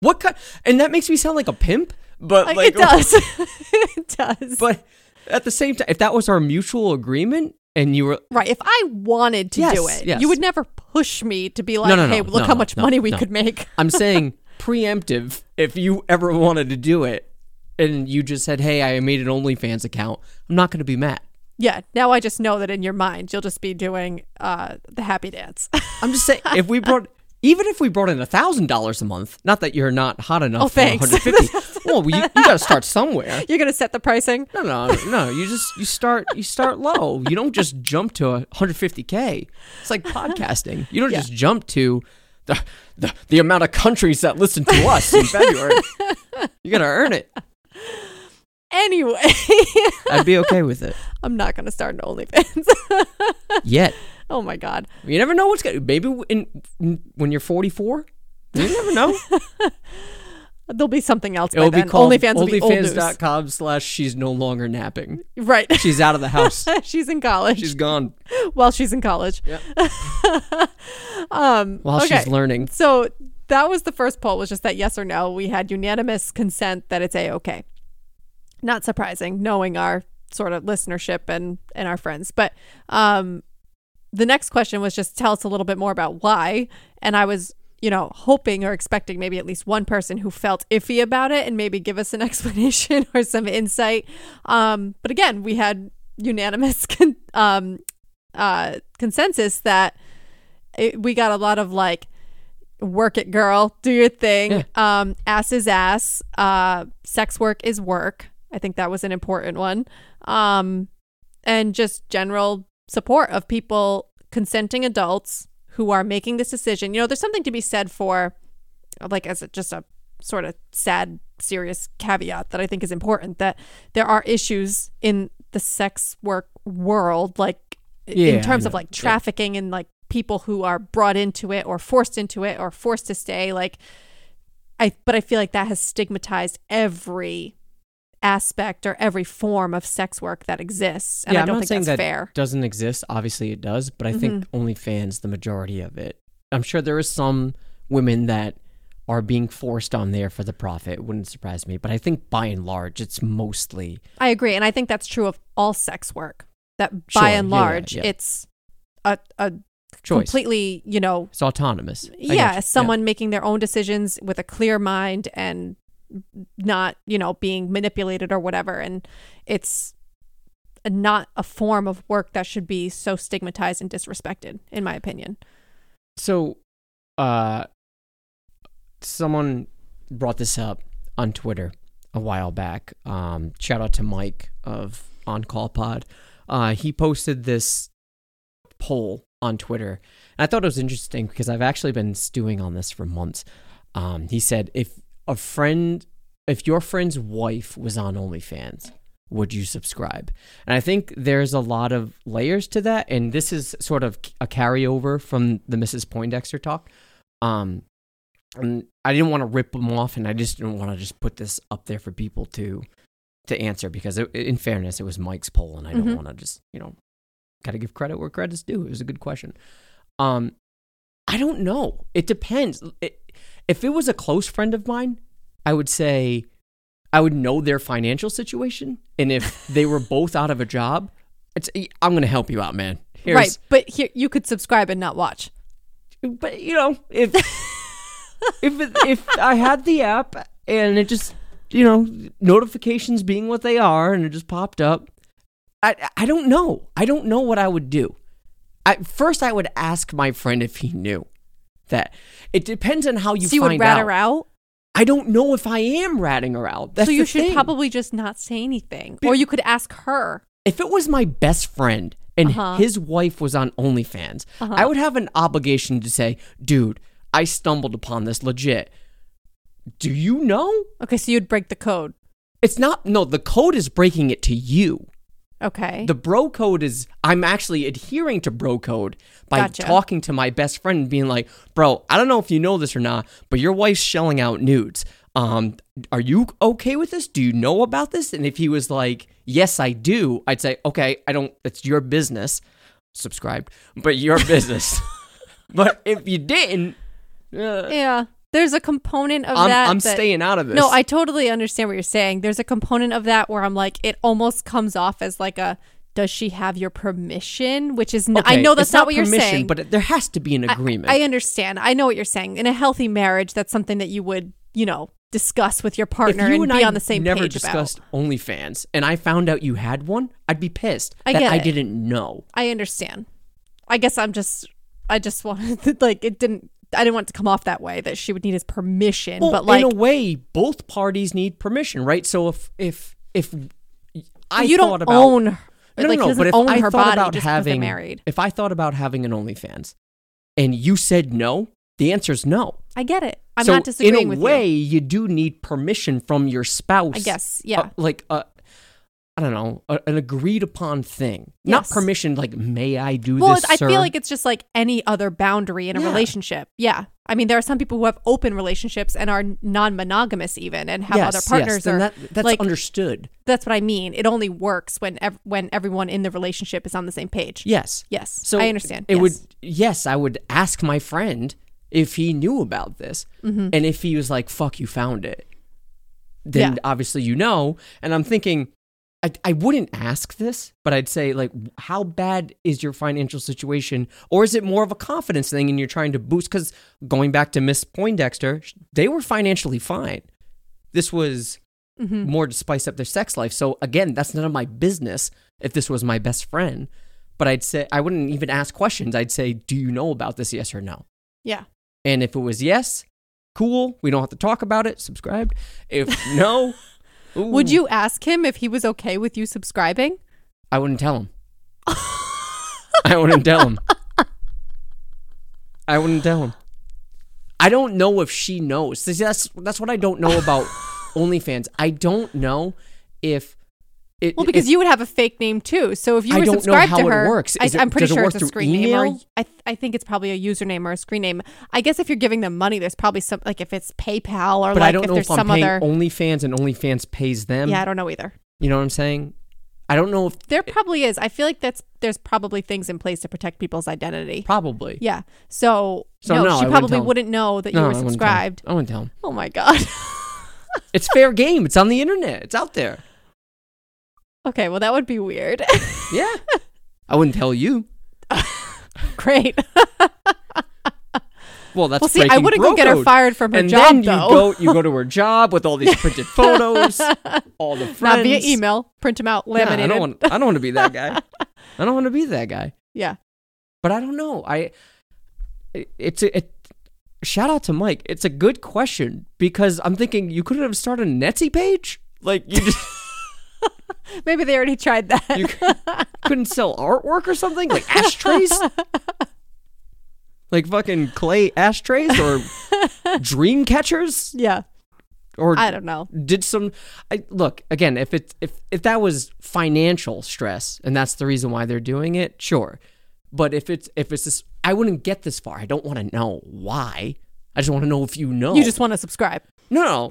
What kind? And that makes me sound like a pimp, but like it does. It does. But at the same time, if that was our mutual agreement, and you were right, if I wanted to do it, you would never push me to be like, "Hey, look how much money we could make." I'm saying preemptive. If you ever wanted to do it, and you just said, "Hey, I made an OnlyFans account," I'm not going to be mad. Yeah, now I just know that in your mind, you'll just be doing the happy dance. I'm just saying, even if we brought in $1,000 a month, not that you're not hot enough for $150. Well, you got to start somewhere. You're going to set the pricing? No. You start low. You don't just jump to $150K. It's like podcasting. You don't just jump to the amount of countries that listen to us in February. You got to earn it. Anyway, I'd be okay with it. I'm not going to start an OnlyFans yet. Oh my God! You never know what's going. Maybe when you're 44, you never know. There'll be something else. It'll be called OnlyFans.com/she's no longer napping. Right. She's out of the house. She's in college. She's gone. While she's in college. Yeah. She's learning. So that was the first poll. Was just that yes or no. We had unanimous consent that it's A-okay. Not surprising, knowing our sort of listenership and our friends. But the next question was just tell us a little bit more about why. And I was, hoping or expecting maybe at least one person who felt iffy about it and maybe give us an explanation or some insight. But again, we had unanimous consensus that we got a lot of like, work it, girl, do your thing. Yeah. Ass is ass. Sex work is work. I think that was an important one. And just general support of people, consenting adults who are making this decision. There's something to be said for, like, just a sort of sad, serious caveat that I think is important, that there are issues in the sex work world, like in terms of like trafficking and like people who are brought into it or forced into it or forced to stay. Like, but I feel like that has stigmatized every aspect or every form of sex work that exists, and I don't think that's fair. Doesn't exist, obviously it does, but I think OnlyFans, the majority of it, I'm sure there is some women that are being forced on there for the profit. It wouldn't surprise me, but I think by and large, it's mostly. I agree, and I think that's true of all sex work. That by and large, it's a choice, completely, it's autonomous. Yeah, someone making their own decisions with a clear mind and not being manipulated or whatever, and it's not a form of work that should be so stigmatized and disrespected, in my opinion. So someone brought this up on Twitter a while back. Shout out to Mike of On Call Pod. He posted this poll on Twitter, and I thought it was interesting because I've actually been stewing on this for months. He said, if your friend's wife was on OnlyFans, would you subscribe? And I think there's a lot of layers to that, and this is sort of a carryover from the Mrs. Poindexter talk. And I didn't want to rip them off, and I just didn't want to just put this up there for people to answer, because it, in fairness, it was Mike's poll, and I don't want to just, you know, got to give credit where credit's due. It was a good question. I don't know. It depends. If it was a close friend of mine, I would say I would know their financial situation, and if they were both out of a job, I'm going to help you out, man. Right, but here, you could subscribe and not watch. But, you know, if if I had the app and it just, you know, notifications being what they are, and it just popped up, I don't know. I don't know what I would do. First, I would ask my friend if he knew that. It depends on how you find out. So you would rat her out? I don't know if I am ratting her out. That's the thing. So you should probably just not say anything. Or you could ask her. If it was my best friend and his wife was on OnlyFans, I would have an obligation to say, dude, I stumbled upon this legit. Do you know? Okay, so you'd break the code. It's not, no, the code is breaking it to you. Okay. The bro code is, I'm actually adhering to bro code by talking to my best friend and being like, bro, I don't know if you know this or not, but your wife's shelling out nudes. Are you okay with this? Do you know about this? And if he was like, yes, I do, I'd say, okay, I don't, it's your business. Subscribed, but your business. But if you didn't. Yeah. There's a component of that I'm staying out of this. No, I totally understand what you're saying. There's a component of that where I'm like, it almost comes off as like a, does she have your permission? Which is, I know that's not what you're saying. But there has to be an agreement. I understand. I know what you're saying. In a healthy marriage, that's something that you would, you know, discuss with your partner and be on the same page about. If you and I never discussed OnlyFans and I found out you had one, I'd be pissed that I didn't know. I understand. I guess I'm just, I just wanted, like, it didn't. I didn't want it to come off that way, that she would need his permission. Well, but like, in a way, both parties need permission, right? So if I you thought don't about own, no, like, no, no, but if I thought about having, if I thought about having an OnlyFans, and you said no, the answer is no. I get it. I'm not disagreeing with you. So in a way, you do need permission from your spouse. I guess, yeah. Like a. I don't know, an agreed upon thing. Yes. Not permission, like, may I do this, sir? I feel like it's just like any other boundary in a relationship. Yeah. I mean, there are some people who have open relationships and are non-monogamous even and have other partners. Yes, that's like, understood. That's what I mean. It only works when everyone in the relationship is on the same page. Yes. Yes. So I understand. I would ask my friend if he knew about this. Mm-hmm. And if he was like, fuck, you found it, then obviously you know. And I'm thinking, I wouldn't ask this, but I'd say, like, how bad is your financial situation? Or is it more of a confidence thing and you're trying to boost? Because going back to Miss Poindexter, they were financially fine. This was more to spice up their sex life. So, again, that's none of my business if this was my best friend. But I'd say, I wouldn't even ask questions. I'd say, do you know about this? Yes or no? Yeah. And if it was yes, cool. We don't have to talk about it. Subscribed. If no... Ooh. Would you ask him if he was okay with you subscribing? I wouldn't tell him. I don't know if she knows. See, that's what I don't know about OnlyFans. I don't know if it. Well, because you would have a fake name too. So if you were subscribed to her, I don't know how it works. I'm pretty sure it's a screen name. Or I think it's probably a username or a screen name. I guess if you're giving them money, there's probably some, like if it's PayPal or like if there's some other. But I don't know if I'm paying OnlyFans and OnlyFans pays them. Yeah, I don't know either. You know what I'm saying? I don't know if there probably is. I feel like there's probably things in place to protect people's identity. Probably. Yeah. So no, she probably wouldn't know that you were subscribed. I wouldn't tell him. Oh my God. It's fair game. It's on the internet. It's out there. Okay, well, that would be weird. Yeah. I wouldn't tell you. Great. Well, that's breaking bro code. Well, see, I wouldn't go get her fired from her job, though. And then you go to her job with all these printed photos, all the friends. Not via email. Print them out, laminated. Yeah, I don't want to be that guy. Yeah. But I don't know. Shout out to Mike. It's a good question because I'm thinking you could have started an Etsy page. Like, you just... Maybe they already tried that. You couldn't sell artwork or something? Like ashtrays? Like fucking clay ashtrays or dream catchers? Yeah. Or I don't know. Look, again, if that was financial stress and that's the reason why they're doing it, sure. But if it's this, I wouldn't get this far. I don't want to know why. I just want to know if you know. You just want to subscribe. No.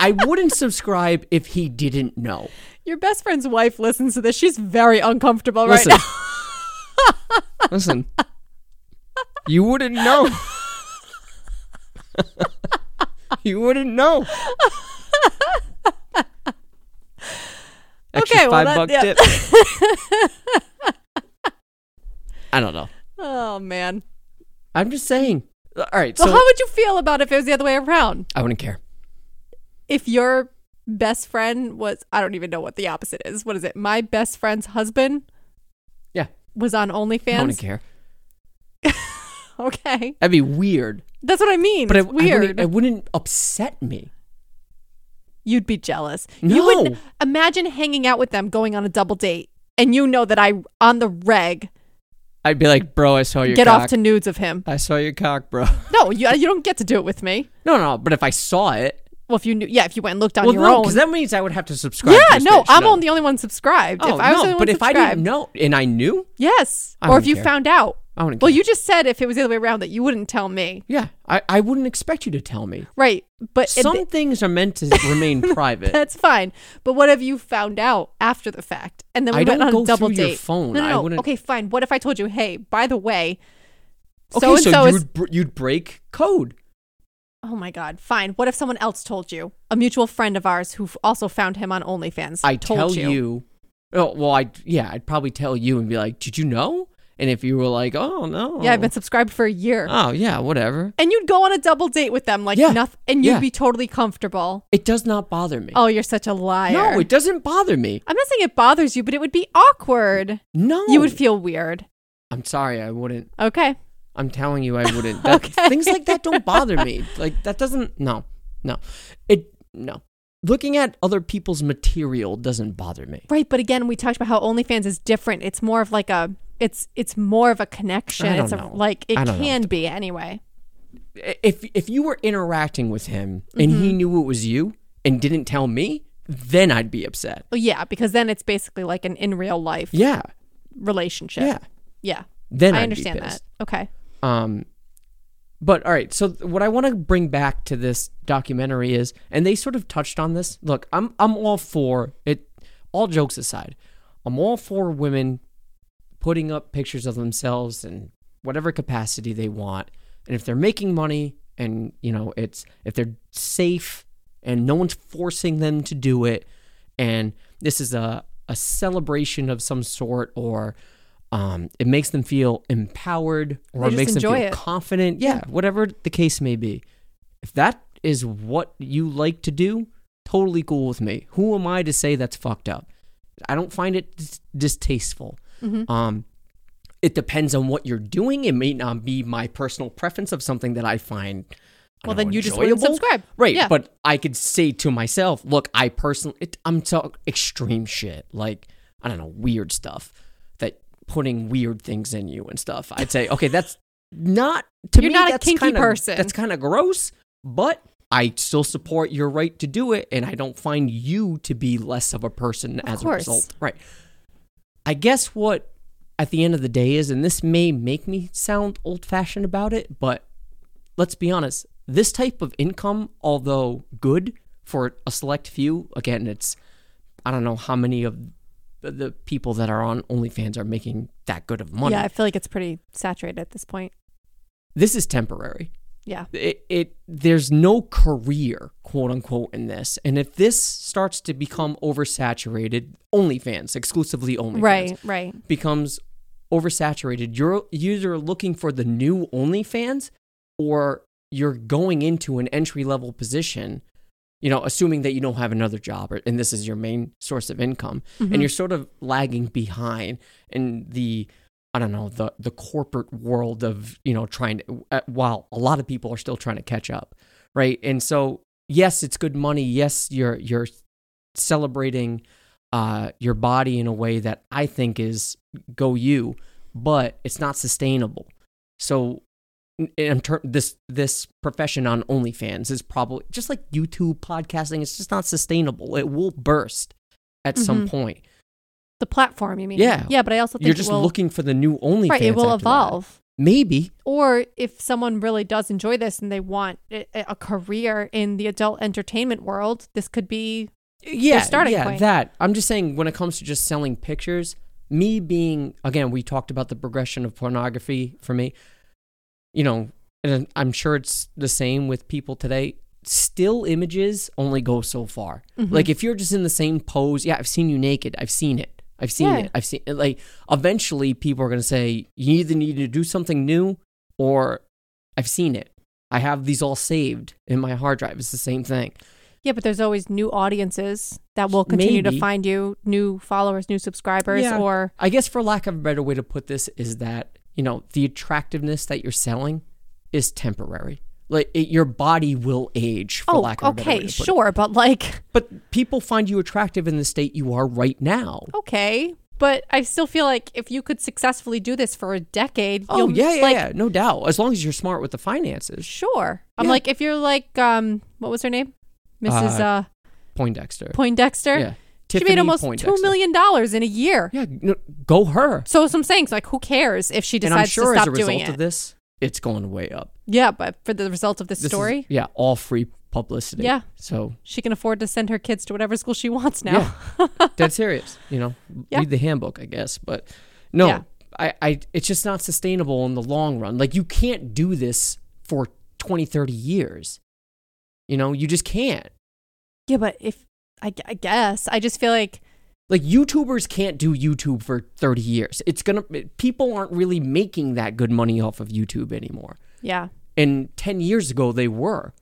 I wouldn't subscribe if he didn't know. Your best friend's wife listens to this. She's very uncomfortable right now. Listen. You wouldn't know. You wouldn't know. Extra $5 tip. I don't know. Oh, man. I'm just saying. All right. Well, so how would you feel about if it was the other way around? I wouldn't care. If your best friend was, I don't even know what the opposite is. What is it? My best friend's husband? Yeah. Was on OnlyFans? I wouldn't care. Okay. That'd be weird. That's what I mean. But it's weird. It wouldn't upset me. You'd be jealous. No. You wouldn't. Imagine hanging out with them, going on a double date, and you know that on the reg. I'd be like, bro, I saw your cock. Get off to nudes of him. I saw your cock, bro. No, you don't get to do it with me. No, but if I saw it. Well, if you knew, yeah, if you went and looked on your own. Because that means I would have to subscribe. Yeah, I'm the only one subscribed. Oh, if I didn't know and I knew? Yes. Or if you found out. I wouldn't care. Well, you just said if it was the other way around that you wouldn't tell me. Yeah, I wouldn't expect you to tell me. Right. But some things are meant to remain private. That's fine. But what if you found out after the fact? And then we went on a double date. I don't go through your phone. No. Okay, fine. What if I told you, hey, by the way, so-and-so you'd break code. Oh, my God. Fine. What if someone else told you? A mutual friend of ours who also found him on OnlyFans. I told you. Oh, well, I'd probably tell you and be like, did you know? And if you were like, oh, no. Yeah, I've been subscribed for a year. Oh, yeah, whatever. And you'd go on a double date with them like nothing. And you'd be totally comfortable. It does not bother me. Oh, you're such a liar. No, it doesn't bother me. I'm not saying it bothers you, but it would be awkward. No. You would feel weird. I'm sorry, I wouldn't. Okay. I'm telling you, I wouldn't. That, okay. Things like that don't bother me. Like, that doesn't. No. No. Looking at other people's material doesn't bother me. Right, but again, we talked about how OnlyFans is different. It's more of like a. It's more of a connection. I don't know. Like it can be anyway. If you were interacting with him and he knew it was you and didn't tell me, then I'd be upset. Well, yeah, because then it's basically like an in real life relationship. Yeah. Then I understand that. Okay. But all right. So what I want to bring back to this documentary is, and they sort of touched on this. Look, I'm all for it. All jokes aside, I'm all for women putting up pictures of themselves in whatever capacity they want. And if they're making money and, if they're safe and no one's forcing them to do it, and this is a celebration of some sort, or it makes them feel empowered, or it makes them feel confident. Yeah, whatever the case may be. If that is what you like to do, totally cool with me. Who am I to say that's fucked up? I don't find it distasteful. Mm-hmm. It depends on what you're doing. It may not be my personal preference of something that I find you just wouldn't subscribe. Right, yeah. But I could say to myself, look, I personally, I'm talking extreme shit. Like, I don't know, weird stuff. That putting weird things in you and stuff. I'd say, okay, that's not, to you're me, not that's a kinky person. That's kind of gross, but I still support your right to do it, and I don't find you to be less of a person as a result. Right. I guess what at the end of the day is, and this may make me sound old-fashioned about it, but let's be honest, this type of income, although good for a select few, again, it's, I don't know how many of the people that are on OnlyFans are making that good of money. Yeah, I feel like it's pretty saturated at this point. This is temporary. Yeah. There's no career, quote unquote, in this. And if this starts to become oversaturated, OnlyFans, exclusively OnlyFans. Right. Becomes oversaturated. You're either looking for the new OnlyFans, or you're going into an entry-level position, assuming that you don't have another job and this is your main source of income. Mm-hmm. And you're sort of lagging behind in the the corporate world of, trying to, while a lot of people are still trying to catch up, right? And so, yes, it's good money. Yes, you're celebrating your body in a way that I think is go you, but it's not sustainable. So this profession on OnlyFans is probably, just like YouTube podcasting, it's just not sustainable. It will burst at some point. The platform, you mean? Yeah. Yeah, but I also think you're just looking for the new OnlyFans. Right, it will evolve. Maybe. Or if someone really does enjoy this and they want a career in the adult entertainment world, this could be their starting point. That. I'm just saying, when it comes to just selling pictures, me being, again, we talked about the progression of pornography for me, you know, and I'm sure it's the same with people today. Still images only go so far. Mm-hmm. Like if you're just in the same pose, I've seen you naked. I've seen it. Like eventually people are going to say, you either need to do something new or I've seen it. I have these all saved in my hard drive. It's the same thing. Yeah, but there's always new audiences that will continue to find you, new followers, new subscribers, or... I guess for lack of a better way to put this is that, you know, the attractiveness that you're selling is temporary. Like, your body will age, for lack of a better way to put it. Sure, but like... But people find you attractive in the state you are right now. Okay, but I still feel like if you could successfully do this for a decade... no doubt. As long as you're smart with the finances. Sure. I'm like, if you're like, what was her name? Mrs. Poindexter. Poindexter? Yeah. Tiffany made almost $2 million in a year. Yeah, go her. So as I'm saying, it's like, who cares if she decides to stop doing it? And I'm sure as a result of this, it's going way up. Yeah, but for the result of this story? Is, all free publicity. Yeah. So she can afford to send her kids to whatever school she wants now. Yeah. Dead serious. You know, read the handbook, I guess. But no, it's just not sustainable in the long run. Like, you can't do this for 20, 30 years. You know, you just can't. Yeah, but if, I guess, I just feel like... Like, YouTubers can't do YouTube for 30 years. It's gonna... People aren't really making that good money off of YouTube anymore. Yeah. And 10 years ago, they were.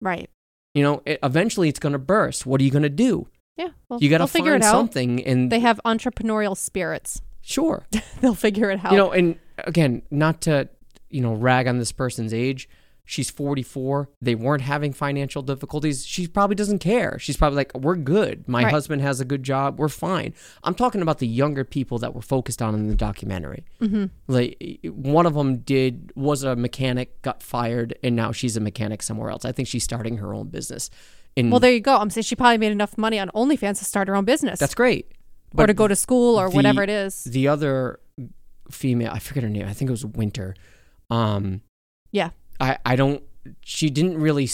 Right. You know, eventually it's gonna burst. What are you gonna do? Yeah. Well, you gotta find something and... They have entrepreneurial spirits. Sure. They'll figure it out. You know, and again, not to, you know, rag on this person's age... She's 44. They weren't having financial difficulties. She probably doesn't care. She's probably like, we're good. My husband has a good job. We're fine. I'm talking about the younger people that were focused on in the documentary. Mm-hmm. Like, one of them was a mechanic, got fired, and now she's a mechanic somewhere else. I think she's starting her own business. Well, there you go. I'm saying she probably made enough money on OnlyFans to start her own business. That's great. But or to go to school or whatever it is. The other female, I forget her name. I think it was Winter. She didn't really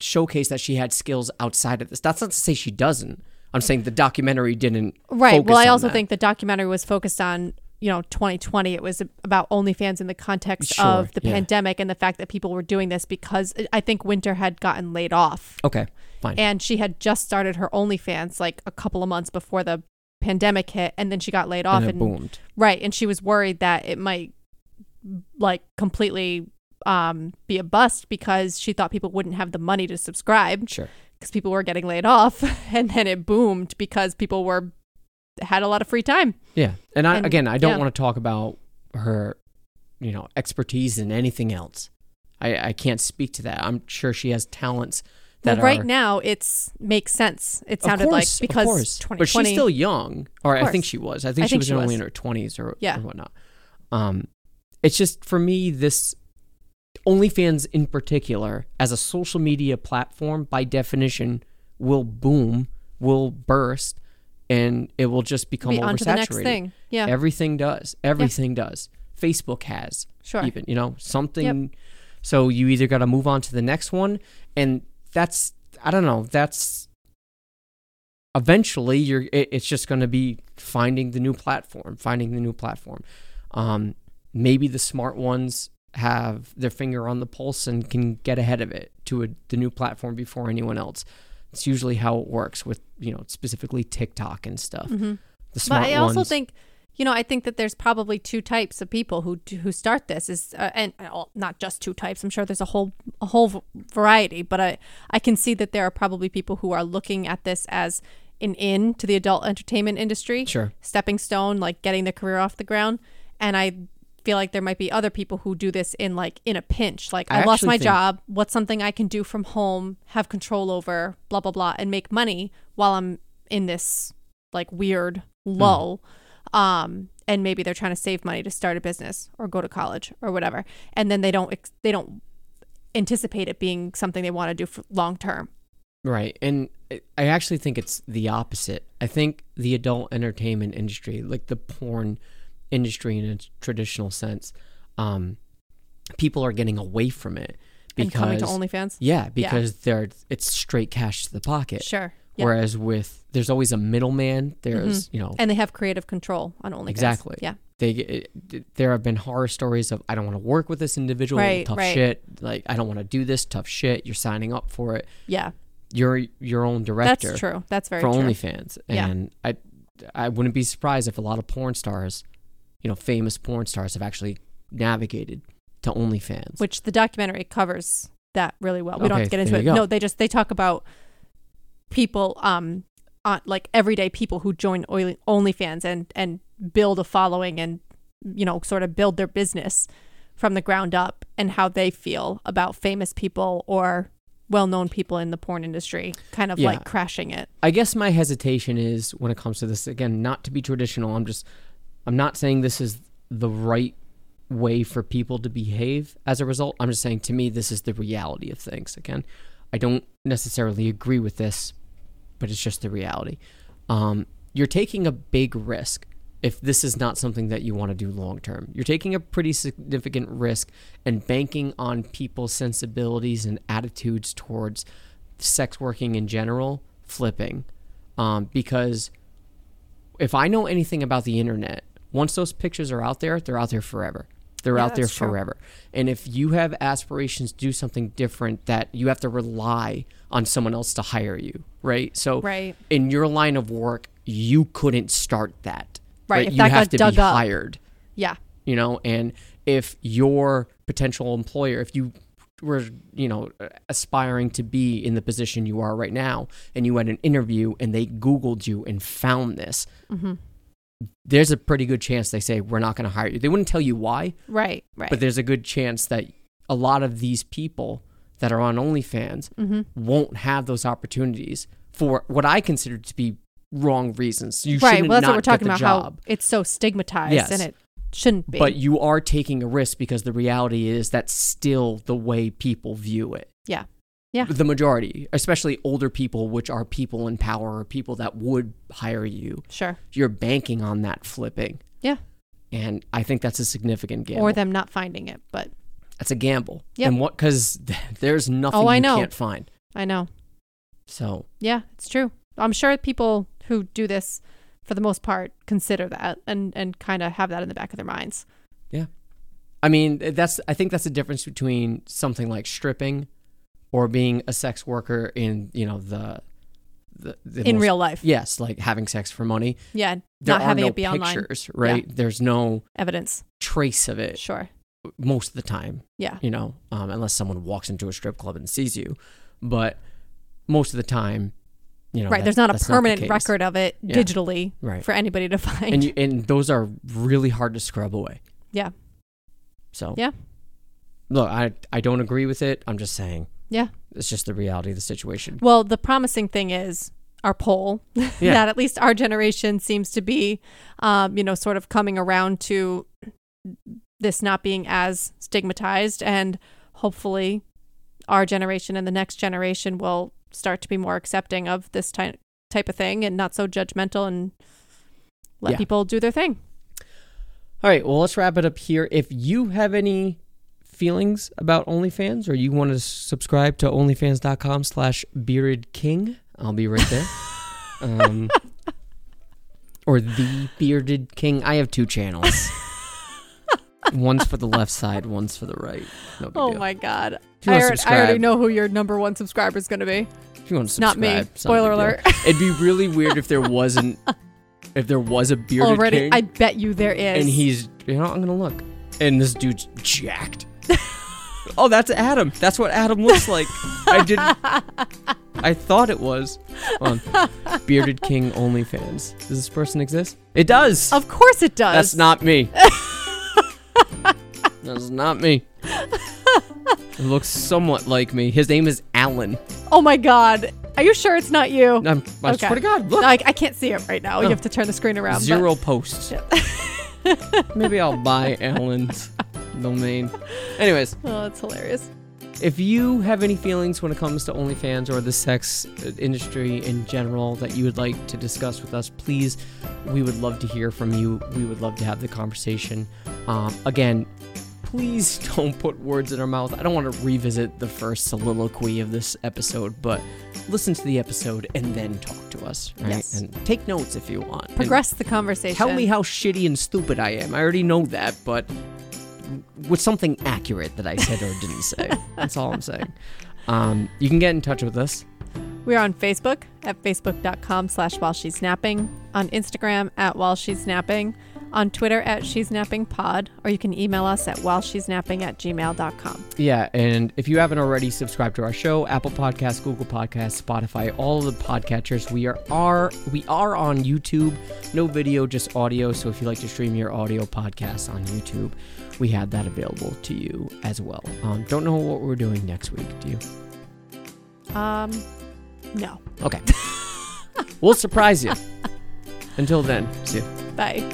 showcase that she had skills outside of this. That's not to say she doesn't. I'm saying the documentary didn't focus on that. Well, I also think the documentary was focused on, you know, 2020. It was about OnlyFans in the context of the pandemic and the fact that people were doing this because I think Winter had gotten laid off. Okay, fine. And she had just started her OnlyFans like a couple of months before the pandemic hit, and then she got laid off. And it boomed. Right, and she was worried that it might like completely... be a bust because she thought people wouldn't have the money to subscribe. Sure. Because people were getting laid off, and then it boomed because people had a lot of free time. Yeah. And I don't want to talk about her, you know, expertise in anything else. I can't speak to that. I'm sure she has talents that right now makes sense. It sounded like because 2020. But she's still young. Or I think she was. I think she was only in her 20s or whatnot. It's just for me this OnlyFans in particular, as a social media platform, by definition, will boom, will burst, and it will just become oversaturated. Onto the next thing. Yeah. Everything does. Everything does. Facebook has. Sure. Even, you know, something. Yep. So you either got to move on to the next one, and that's, I don't know, that's eventually it's just going to be finding the new platform. Maybe the smart ones have their finger on the pulse and can get ahead of it to the new platform before anyone else. It's usually how it works with, you know, specifically TikTok and stuff. Mm-hmm. The smart ones. But I also think, you know, I think that there's probably two types of people who start this and not just two types. I'm sure there's a whole variety, but I can see that there are probably people who are looking at this as an in to the adult entertainment industry. Sure. Stepping stone, like getting their career off the ground. And I feel like there might be other people who do this in a pinch, like I lost my job, what's something I can do from home, have control over, blah blah blah, and make money while I'm in this like weird lull. And maybe they're trying to save money to start a business or go to college or whatever, and then they don't anticipate it being something they want to do for long term. Right. And I actually think it's the opposite. I think the adult entertainment industry, like the porn industry in a traditional sense, people are getting away from it because and coming to OnlyFans. Yeah, because it's straight cash to the pocket. Sure. Yeah. Whereas with there's always a middleman. There's you know, and they have creative control on OnlyFans. Exactly. Yeah. There have been horror stories of I don't want to work with this individual. Right, tough shit. Like I don't want to do this tough shit. You're signing up for it. Yeah. You're your own director. That's true. That's very true. For OnlyFans, and I wouldn't be surprised if a lot of porn stars, you know, famous porn stars have actually navigated to OnlyFans. Which the documentary covers that really well. We don't have to get into it. No, they talk about people, like everyday people who join OnlyFans and build a following and, you know, sort of build their business from the ground up and how they feel about famous people or well-known people in the porn industry kind of like crashing it. I guess my hesitation is when it comes to this, again, not to be traditional. I'm not saying this is the right way for people to behave as a result. I'm just saying, to me, this is the reality of things. Again, I don't necessarily agree with this, but it's just the reality. You're taking a big risk if this is not something that you want to do long-term. You're taking a pretty significant risk and banking on people's sensibilities and attitudes towards sex working in general flipping. Because if I know anything about the internet, once those pictures are out there, they're out there forever. They're out there forever. True. And if you have aspirations to do something different, that you have to rely on someone else to hire you, right? So in your line of work, you couldn't start that. Right, if you that have got to dug be up. Hired. Yeah. You know, and if your potential employer, if you were, you know, aspiring to be in the position you are right now, and you had an interview and they Googled you and found this, there's a pretty good chance they say, we're not going to hire you. They wouldn't tell you why. Right, right. But there's a good chance that a lot of these people that are on OnlyFans won't have those opportunities for what I consider to be wrong reasons. You shouldn't well, that's not what we're talking about, job. How it's so stigmatized and it shouldn't be. But you are taking a risk because the reality is that's still the way people view it. Yeah. Yeah. The majority, especially older people, which are people in power or people that would hire you. Sure. You're banking on that flipping. Yeah. And I think that's a significant gamble. Or them not finding it, but. That's a gamble. Yeah. And what, because there's nothing you can't find. I know. So. Yeah, it's true. I'm sure people who do this, for the most part, consider that and kind of have that in the back of their minds. Yeah. I mean, I think that's the difference between something like stripping or being a sex worker in, you know, the in most, real life. Yes, like having sex for money. Yeah, there not having no it be pictures, online. Pictures, right? Yeah. There's no evidence, trace of it. Sure. Most of the time. Yeah. You know, unless someone walks into a strip club and sees you, but most of the time. You know, right, there's not a permanent record of it digitally for anybody to find. And those are really hard to scrub away. Yeah. So. Yeah. Look, I don't agree with it. I'm just saying. Yeah. It's just the reality of the situation. Well, the promising thing is our poll that at least our generation seems to be, you know, sort of coming around to this not being as stigmatized. And hopefully our generation and the next generation will start to be more accepting of this type of thing and not so judgmental and let people do their thing. All right. Well, let's wrap it up here. If you have any feelings about OnlyFans or you want to subscribe to onlyfans.com/beardedking, I'll be right there. Or the Bearded King. I have two channels. One's for the left side, one's for the right. No big deal. My God. I already know who your number one subscriber is going to be. If you want to subscribe, not me. Spoiler alert. It'd be really weird if there wasn't. If there was a bearded king. I bet you there is. And he's, you know, I'm going to look. And this dude's jacked. Oh, that's Adam. That's what Adam looks like. I thought it was. Hold on. Bearded King OnlyFans. Does this person exist? It does. Of course it does. That's not me. That's not me. It looks somewhat like me. His name is Alan. Oh my God. Are you sure it's not you? I swear to God, look. No, I can't see him right now. No. You have to turn the screen around. Zero posts. Maybe I'll buy Alan's domain. Anyways. Oh, that's hilarious. If you have any feelings when it comes to OnlyFans or the sex industry in general that you would like to discuss with us, please, we would love to hear from you. We would love to have the conversation. Again, please don't put words in her mouth. I don't want to revisit the first soliloquy of this episode, but listen to the episode and then talk to us, right? Yes. And take notes if you want. Progress the conversation. Tell me how shitty and stupid I am. I already know that, but with something accurate that I said or didn't say. That's all I'm saying. You can get in touch with us. We are on Facebook at facebook.com/whileshesnapping, on Instagram at whileshesnapping, on Twitter at shesnappingpod, or you can email us at whileshesnapping@gmail.com. Yeah, and if you haven't already, subscribe to our show, Apple Podcasts, Google Podcasts, Spotify, all of the podcatchers. We are on YouTube. No video, just audio. So if you like to stream your audio podcasts on YouTube, we have that available to you as well. Don't know what we're doing next week, do you? No. Okay. We'll surprise you. Until then, see you. Bye.